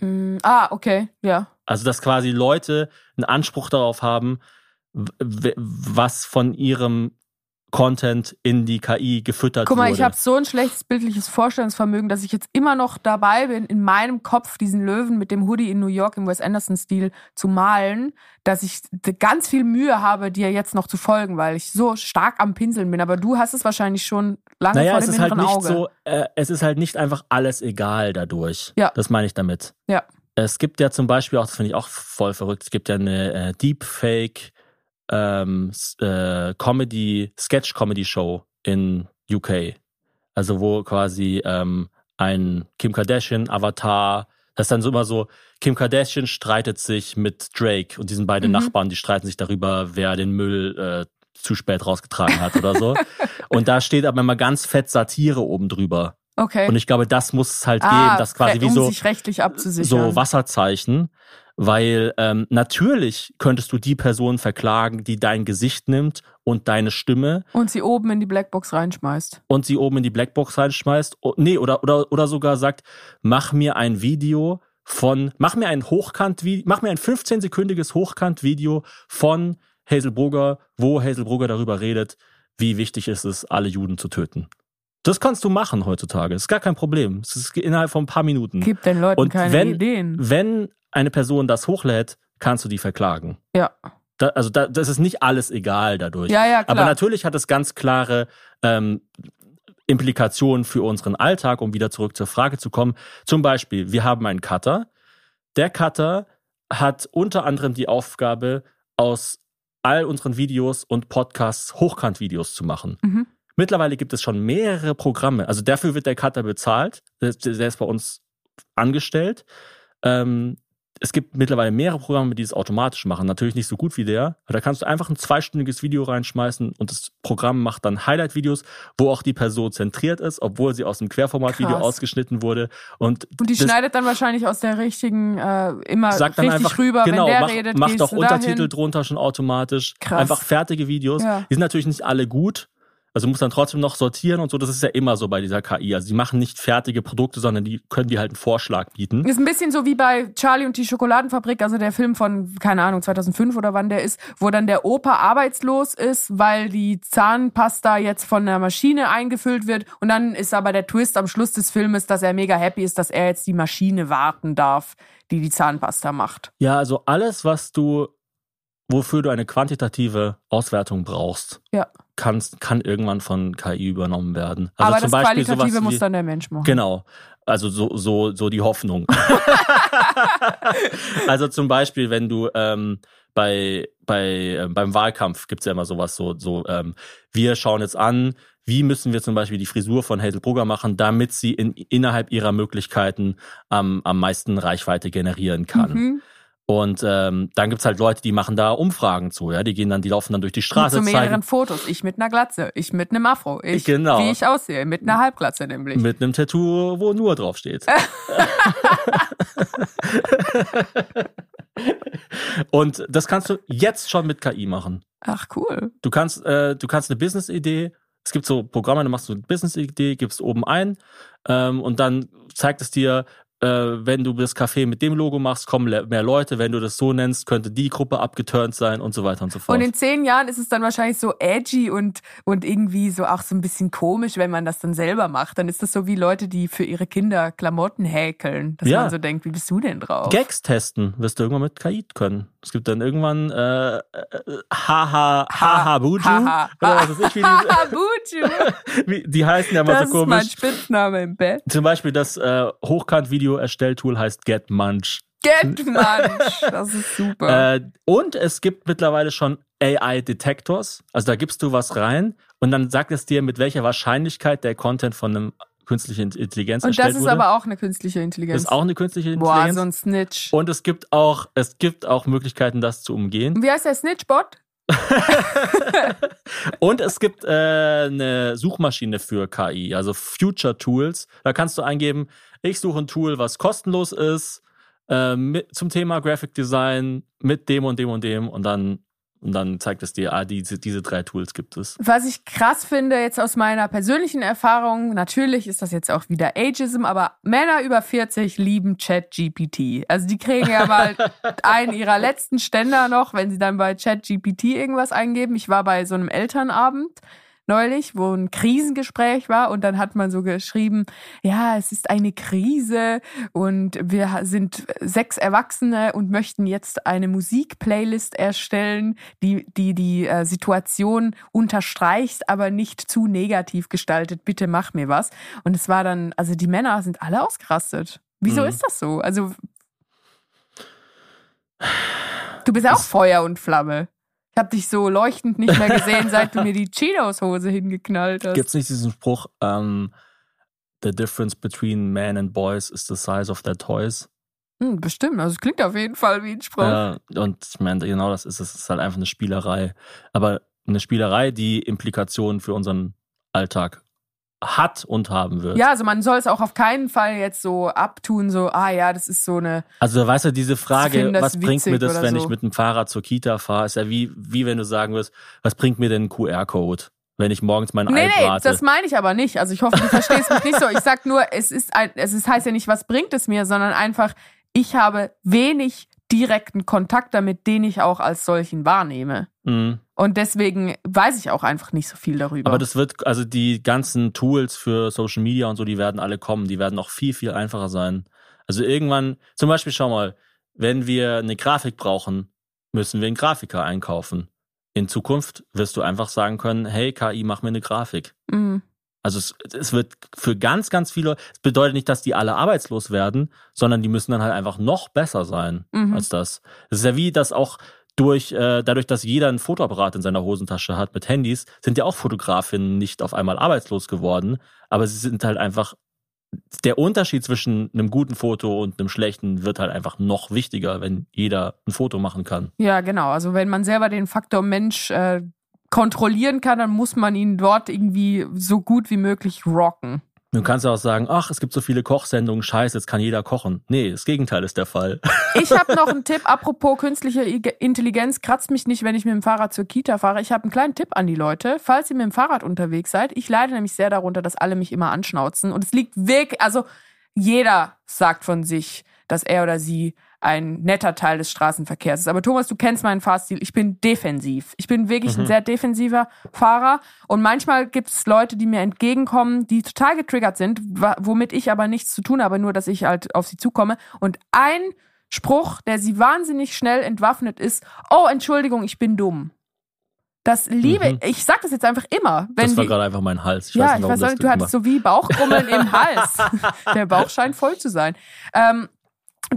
Okay, ja. Also, dass quasi Leute einen Anspruch darauf haben, was von ihrem Content in die KI gefüttert wurde. Guck mal, ich habe so ein schlechtes bildliches Vorstellungsvermögen, dass ich jetzt immer noch dabei bin, in meinem Kopf diesen Löwen mit dem Hoodie in New York im Wes Anderson-Stil zu malen, dass ich ganz viel Mühe habe, dir jetzt noch zu folgen, weil ich so stark am Pinseln bin. Aber du hast es wahrscheinlich schon lange vor dem inneren Auge. Naja, es ist halt nicht einfach alles egal dadurch. Ja. Das meine ich damit. Ja. Es gibt ja zum Beispiel auch, das finde ich auch voll verrückt, es gibt ja eine Deepfake- Sketch-Comedy-Show in UK. Also wo quasi ein Kim Kardashian-Avatar, das ist dann so immer so, Kim Kardashian streitet sich mit Drake und die sind beide Nachbarn, die streiten sich darüber, wer den Müll zu spät rausgetragen hat oder so. Und da steht aber immer ganz fett Satire oben drüber. Okay. Und ich glaube, das muss es halt geben, das quasi wie so, sich rechtlich abzusichern. So Wasserzeichen. Weil natürlich könntest du die Person verklagen, die dein Gesicht nimmt und deine Stimme. Und sie oben in die Blackbox reinschmeißt. Oder sogar sagt, mach mir ein 15-sekündiges Hochkant-Video von Hazel Brugger, wo Hazel Brugger darüber redet, wie wichtig es ist, alle Juden zu töten. Das kannst du machen heutzutage. Das ist gar kein Problem. Es ist innerhalb von ein paar Minuten. Gib den Leuten keine Ideen. Wenn eine Person das hochlädt, kannst du die verklagen. Ja. Das ist nicht alles egal dadurch. Ja, klar. Aber natürlich hat es ganz klare Implikationen für unseren Alltag, um wieder zurück zur Frage zu kommen. Zum Beispiel, wir haben einen Cutter. Der Cutter hat unter anderem die Aufgabe, aus all unseren Videos und Podcasts Hochkant-Videos zu machen. Mittlerweile gibt es schon mehrere Programme. Also dafür wird der Cutter bezahlt. Der ist bei uns angestellt. Es gibt mittlerweile mehrere Programme, die es automatisch machen. Natürlich nicht so gut wie der. Aber da kannst du einfach ein zweistündiges Video reinschmeißen und das Programm macht dann Highlight-Videos, wo auch die Person zentriert ist, obwohl sie aus einem Querformat-Video ausgeschnitten wurde. Und die schneidet dann wahrscheinlich aus der richtigen, immer sagt richtig dann einfach, rüber, genau, wenn der redet. Macht auch Untertitel drunter schon automatisch. Krass. Einfach fertige Videos. Ja. Die sind natürlich nicht alle gut. Also muss dann trotzdem noch sortieren und so. Das ist ja immer so bei dieser KI. Also die machen nicht fertige Produkte, sondern die können dir halt einen Vorschlag bieten. Ist ein bisschen so wie bei Charlie und die Schokoladenfabrik, also der Film von, keine Ahnung, 2005 oder wann der ist, wo dann der Opa arbeitslos ist, weil die Zahnpasta jetzt von einer Maschine eingefüllt wird. Und dann ist aber der Twist am Schluss des Filmes, dass er mega happy ist, dass er jetzt die Maschine warten darf, die die Zahnpasta macht. Ja, also alles, was du... wofür du eine quantitative Auswertung brauchst, ja, kann irgendwann von KI übernommen werden. Also aber zum das Beispiel Qualitative sowas wie, muss dann der Mensch machen. Genau, also so die Hoffnung. Also zum Beispiel, wenn du beim Wahlkampf gibt's ja immer sowas, wir schauen jetzt an, wie müssen wir zum Beispiel die Frisur von Hazel Brugger machen, damit sie innerhalb ihrer Möglichkeiten am meisten Reichweite generieren kann. Mhm. Und dann gibt's halt Leute, die machen da Umfragen zu, ja, die laufen dann durch die Straße. Und zu mehreren Fotos, ich mit einer Glatze, ich mit einem Afro, genau, wie ich aussehe, mit einer Halbglatze nämlich. Mit einem Tattoo, wo nur draufsteht. Und das kannst du jetzt schon mit KI machen. Ach cool. Du kannst eine Business-Idee, es gibt so Programme, da machst du eine Business-Idee, gibst oben ein und dann zeigt es dir, wenn du das Café mit dem Logo machst, kommen mehr Leute. Wenn du das so nennst, könnte die Gruppe abgeturnt sein und so weiter und so fort. Und in 10 Jahren ist es dann wahrscheinlich so edgy und irgendwie so auch so ein bisschen komisch, wenn man das dann selber macht. Dann ist das so wie Leute, die für ihre Kinder Klamotten häkeln. Dass man so denkt, wie bist du denn drauf? Gags testen wirst du irgendwann mit KI können. Es gibt dann irgendwann Haha Buju. Haha Buju. Die heißen ja mal so komisch. Das ist mein Spitzname im Bett. Zum Beispiel das Hochkant-Video Erstelltool heißt Get Munch. Get Munch, das ist super. Und es gibt mittlerweile schon AI-Detectors. Also da gibst du was rein und dann sagt es dir, mit welcher Wahrscheinlichkeit der Content von einem künstlichen Intelligenz und erstellt wurde. Und das ist aber auch eine künstliche Intelligenz. Das ist auch eine künstliche Intelligenz. Boah, so ein Snitch. Und es gibt auch Möglichkeiten, das zu umgehen. Wie heißt der Snitchbot? Und es gibt eine Suchmaschine für KI, also Future Tools. Da kannst du eingeben, ich suche ein Tool, was kostenlos ist, zum Thema Graphic Design, mit dem und dem und dem und dann zeigt es dir, diese 3 Tools gibt es. Was ich krass finde, jetzt aus meiner persönlichen Erfahrung, natürlich ist das jetzt auch wieder Ageism, aber Männer über 40 lieben ChatGPT. Also die kriegen ja mal einen ihrer letzten Ständer noch, wenn sie dann bei ChatGPT irgendwas eingeben. Ich war bei so einem Elternabend neulich, wo ein Krisengespräch war und dann hat man so geschrieben, ja, es ist eine Krise und wir sind 6 Erwachsene und möchten jetzt eine Musikplaylist erstellen, die Situation unterstreicht, aber nicht zu negativ gestaltet. Bitte mach mir was. Und es war dann, also die Männer sind alle ausgerastet. Wieso ist das so? Also du bist ja auch Feuer und Flamme. Ich habe dich so leuchtend nicht mehr gesehen, seit du mir die Cheetos-Hose hingeknallt hast. Gibt's nicht diesen Spruch, the difference between men and boys is the size of their toys? Bestimmt, also es klingt auf jeden Fall wie ein Spruch. Ja, und ich meine, genau das ist es. Es ist halt einfach eine Spielerei. Aber eine Spielerei, die Implikationen für unseren Alltag hat und haben wird. Ja, also man soll es auch auf keinen Fall jetzt so abtun, so, das ist so eine... Also weißt du, diese Frage, was bringt mir das, wenn ich mit dem Fahrrad zur Kita fahre, ist ja wie wenn du sagen würdest, was bringt mir denn ein QR-Code, wenn ich morgens mein Ei brate? Nee, das meine ich aber nicht. Also ich hoffe, du verstehst mich nicht so. Ich sag nur, es heißt ja nicht, was bringt es mir, sondern einfach, ich habe wenig direkten Kontakt damit, den ich auch als solchen wahrnehme. Mhm. Und deswegen weiß ich auch einfach nicht so viel darüber. Aber das wird, also die ganzen Tools für Social Media und so, die werden alle kommen. Die werden auch viel, viel einfacher sein. Also irgendwann, zum Beispiel, schau mal, wenn wir eine Grafik brauchen, müssen wir einen Grafiker einkaufen. In Zukunft wirst du einfach sagen können, hey KI, mach mir eine Grafik. Mhm. Also es wird für ganz, ganz viele, es bedeutet nicht, dass die alle arbeitslos werden, sondern die müssen dann halt einfach noch besser sein als das. Es ist ja wie, dass auch dadurch, dass jeder ein Fotoapparat in seiner Hosentasche hat mit Handys, sind ja auch Fotografinnen nicht auf einmal arbeitslos geworden, aber sie sind halt einfach, der Unterschied zwischen einem guten Foto und einem schlechten wird halt einfach noch wichtiger, wenn jeder ein Foto machen kann. Ja, genau. Also wenn man selber den Faktor Mensch kontrollieren kann, dann muss man ihn dort irgendwie so gut wie möglich rocken. Du kannst auch sagen, ach, es gibt so viele Kochsendungen, scheiße, jetzt kann jeder kochen. Nee, das Gegenteil ist der Fall. Ich habe noch einen Tipp, apropos künstliche Intelligenz, kratzt mich nicht, wenn ich mit dem Fahrrad zur Kita fahre. Ich habe einen kleinen Tipp an die Leute, falls ihr mit dem Fahrrad unterwegs seid. Ich leide nämlich sehr darunter, dass alle mich immer anschnauzen. Und es liegt wirklich, also jeder sagt von sich, dass er oder sie ein netter Teil des Straßenverkehrs ist. Aber Thomas, du kennst meinen Fahrstil. Ich bin defensiv. Ich bin wirklich ein sehr defensiver Fahrer. Und manchmal gibt es Leute, die mir entgegenkommen, die total getriggert sind, womit ich aber nichts zu tun habe, nur dass ich halt auf sie zukomme. Und ein Spruch, der sie wahnsinnig schnell entwaffnet, ist: Oh, Entschuldigung, ich bin dumm. Das liebe ich. Ich sag das jetzt einfach immer. Wenn das war gerade einfach mein Hals. Ich weiß nicht, warum du hattest so wie Bauchkrummeln im Hals. Der Bauch scheint voll zu sein.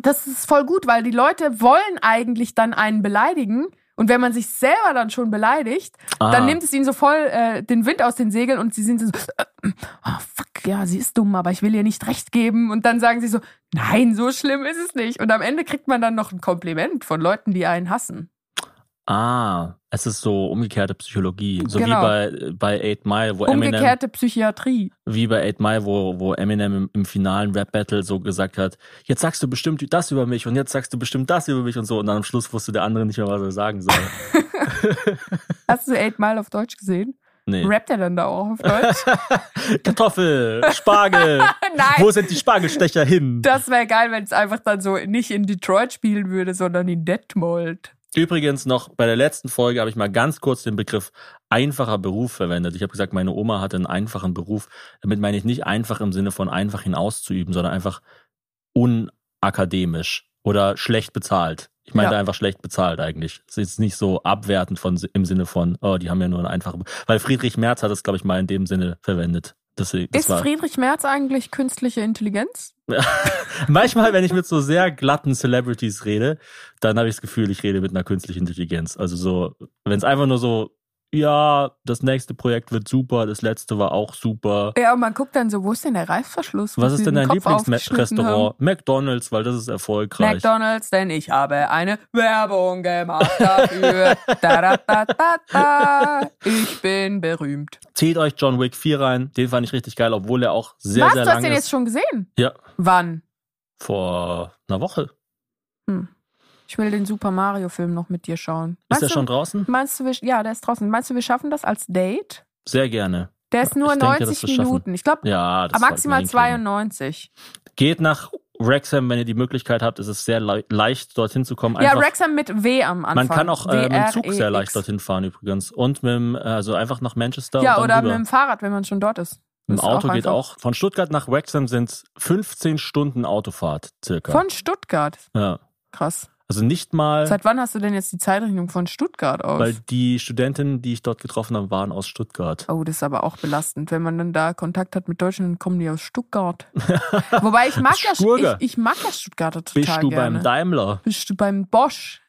Das ist voll gut, weil die Leute wollen eigentlich dann einen beleidigen. Und wenn man sich selber dann schon beleidigt, dann nimmt es ihnen so voll den Wind aus den Segeln und sie sind so, oh fuck, ja, sie ist dumm, aber ich will ihr nicht recht geben. Und dann sagen sie so, nein, so schlimm ist es nicht. Und am Ende kriegt man dann noch ein Kompliment von Leuten, die einen hassen. Ah, es ist so umgekehrte Psychologie. So genau. Wie bei 8 Mile, wo Eminem... Umgekehrte Psychiatrie. Wie bei 8 Mile, wo Eminem im finalen Rap-Battle so gesagt hat, jetzt sagst du bestimmt das über mich und jetzt sagst du bestimmt das über mich und so. Und dann am Schluss wusste der andere nicht mehr, was er sagen soll. Hast du 8 Mile auf Deutsch gesehen? Nee. Rappt er dann da auch auf Deutsch? Kartoffel, Spargel. Nein. Wo sind die Spargelstecher hin? Das wäre geil, wenn es einfach dann so nicht in Detroit spielen würde, sondern in Detmold. Übrigens noch bei der letzten Folge habe ich mal ganz kurz den Begriff einfacher Beruf verwendet. Ich habe gesagt, meine Oma hatte einen einfachen Beruf. Damit meine ich nicht einfach im Sinne von einfach hinauszuüben, sondern einfach unakademisch oder schlecht bezahlt. Ich meine einfach schlecht bezahlt eigentlich. Es ist nicht so abwertend im Sinne von, oh, die haben ja nur einen einfachen Beruf. Weil Friedrich Merz hat das, glaube ich, mal in dem Sinne verwendet. Ist Friedrich Merz eigentlich künstliche Intelligenz? Manchmal, wenn ich mit so sehr glatten Celebrities rede, dann habe ich das Gefühl, ich rede mit einer künstlichen Intelligenz. Also so, wenn es einfach nur so, ja, das nächste Projekt wird super, das letzte war auch super. Ja, und man guckt dann so, wo ist denn der Reißverschluss? Was ist denn dein Lieblingsrestaurant? McDonald's, weil das ist erfolgreich. McDonald's, denn ich habe eine Werbung gemacht dafür. Ich bin berühmt. Zieht euch John Wick 4 rein, den fand ich richtig geil, obwohl er auch sehr, sehr lang ist. Was, du hast den jetzt schon gesehen? Ja. Wann? Vor einer Woche. Ich will den Super Mario-Film noch mit dir schauen. Ist der schon draußen? Ja, der ist draußen. Meinst du, wir schaffen das als Date? Sehr gerne. Der ist nur 90 Minuten. Ich glaube, maximal 92. Geht nach Wrexham, wenn ihr die Möglichkeit habt. Es ist sehr leicht, dorthin zu kommen. Einfach, ja, Wrexham mit W am Anfang. Man kann auch mit dem Zug sehr leicht dorthin fahren übrigens. Und also einfach nach Manchester. Ja, oder mit dem Fahrrad, wenn man schon dort ist. Im Auto geht auch. Von Stuttgart nach Wrexham sind es 15 Stunden Autofahrt circa. Von Stuttgart? Ja. Krass. Also nicht mal... Seit wann hast du denn jetzt die Zeitrechnung von Stuttgart aus? Weil die Studentinnen, die ich dort getroffen habe, waren aus Stuttgart. Oh, das ist aber auch belastend. Wenn man dann da Kontakt hat mit Deutschen, dann kommen die aus Stuttgart. Wobei ich mag ja Stuttgarter total gerne. Bist du beim Daimler? Bist du beim Bosch?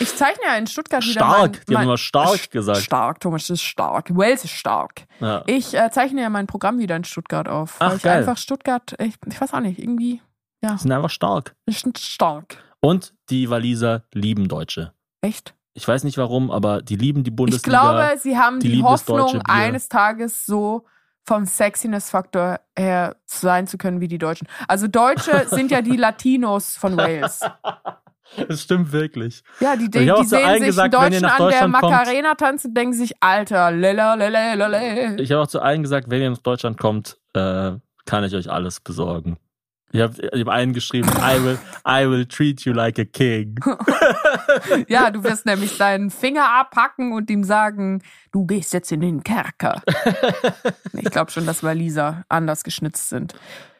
Ich zeichne ja in Stuttgart wieder die haben immer stark gesagt. Stark, Thomas, das ist stark. Wales ist stark. Ja. Ich zeichne ja mein Programm wieder in Stuttgart auf. Ach, weil ich einfach Stuttgart... Ich weiß auch nicht, irgendwie... Ja. Sind einfach stark. Und die Waliser lieben Deutsche. Echt? Ich weiß nicht warum, aber die lieben die Bundesliga. Ich glaube, sie haben die Hoffnung, eines Tages so vom Sexiness-Faktor her sein zu können wie die Deutschen. Also Deutsche sind ja die Latinos von Wales. Das stimmt wirklich. Ja, die sehen sich gesagt, Deutschen an der Macarena tanzen und denken sich, Alter, lele. Ich habe auch zu allen gesagt, wenn ihr nach Deutschland kommt, kann ich euch alles besorgen. Ich habe einen geschrieben, I will treat you like a king. Ja, du wirst nämlich deinen Finger abhacken und ihm sagen, du gehst jetzt in den Kerker. Ich glaube schon, dass Waliser anders geschnitzt sind.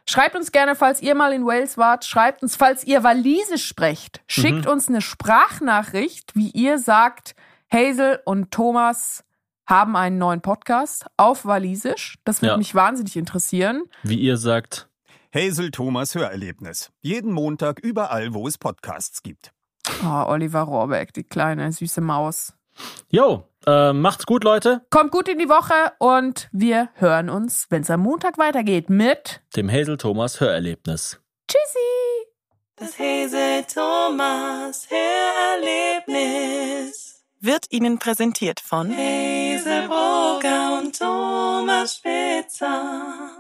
Schreibt uns gerne, falls ihr mal in Wales wart. Schreibt uns, falls ihr Walisisch sprecht. Schickt uns eine Sprachnachricht, wie ihr sagt, Hazel und Thomas haben einen neuen Podcast auf Walisisch. Das würde mich wahnsinnig interessieren. Wie ihr sagt... Hazel Thomas Hörerlebnis. Jeden Montag überall, wo es Podcasts gibt. Oh, Oliver Rohrbeck, die kleine, süße Maus. Jo, macht's gut, Leute. Kommt gut in die Woche und wir hören uns, wenn's am Montag weitergeht, mit dem Hazel Thomas Hörerlebnis. Tschüssi! Das Hazel Thomas Hörerlebnis wird Ihnen präsentiert von Hazel Brugger und Thomas Spitzer. Spitzer.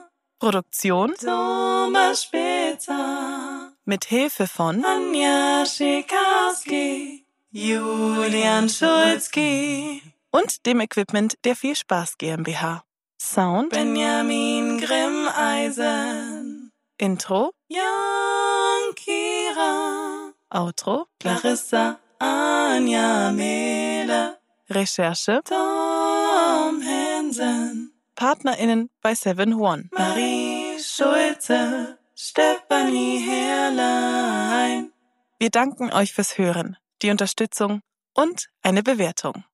Produktion Thomas Spitzer. Mit Hilfe von Anja Schikarski, Julian Schulzki und dem Equipment der Viel Spaß GmbH. Sound Benjamin Grimmeisen. Intro Jan Kira. Outro Clarissa Anja Mele. Recherche Tom Hansen. PartnerInnen bei 7-One. Marie Schulze, Stefanie Herrlein. Wir danken euch fürs Hören, die Unterstützung und eine Bewertung.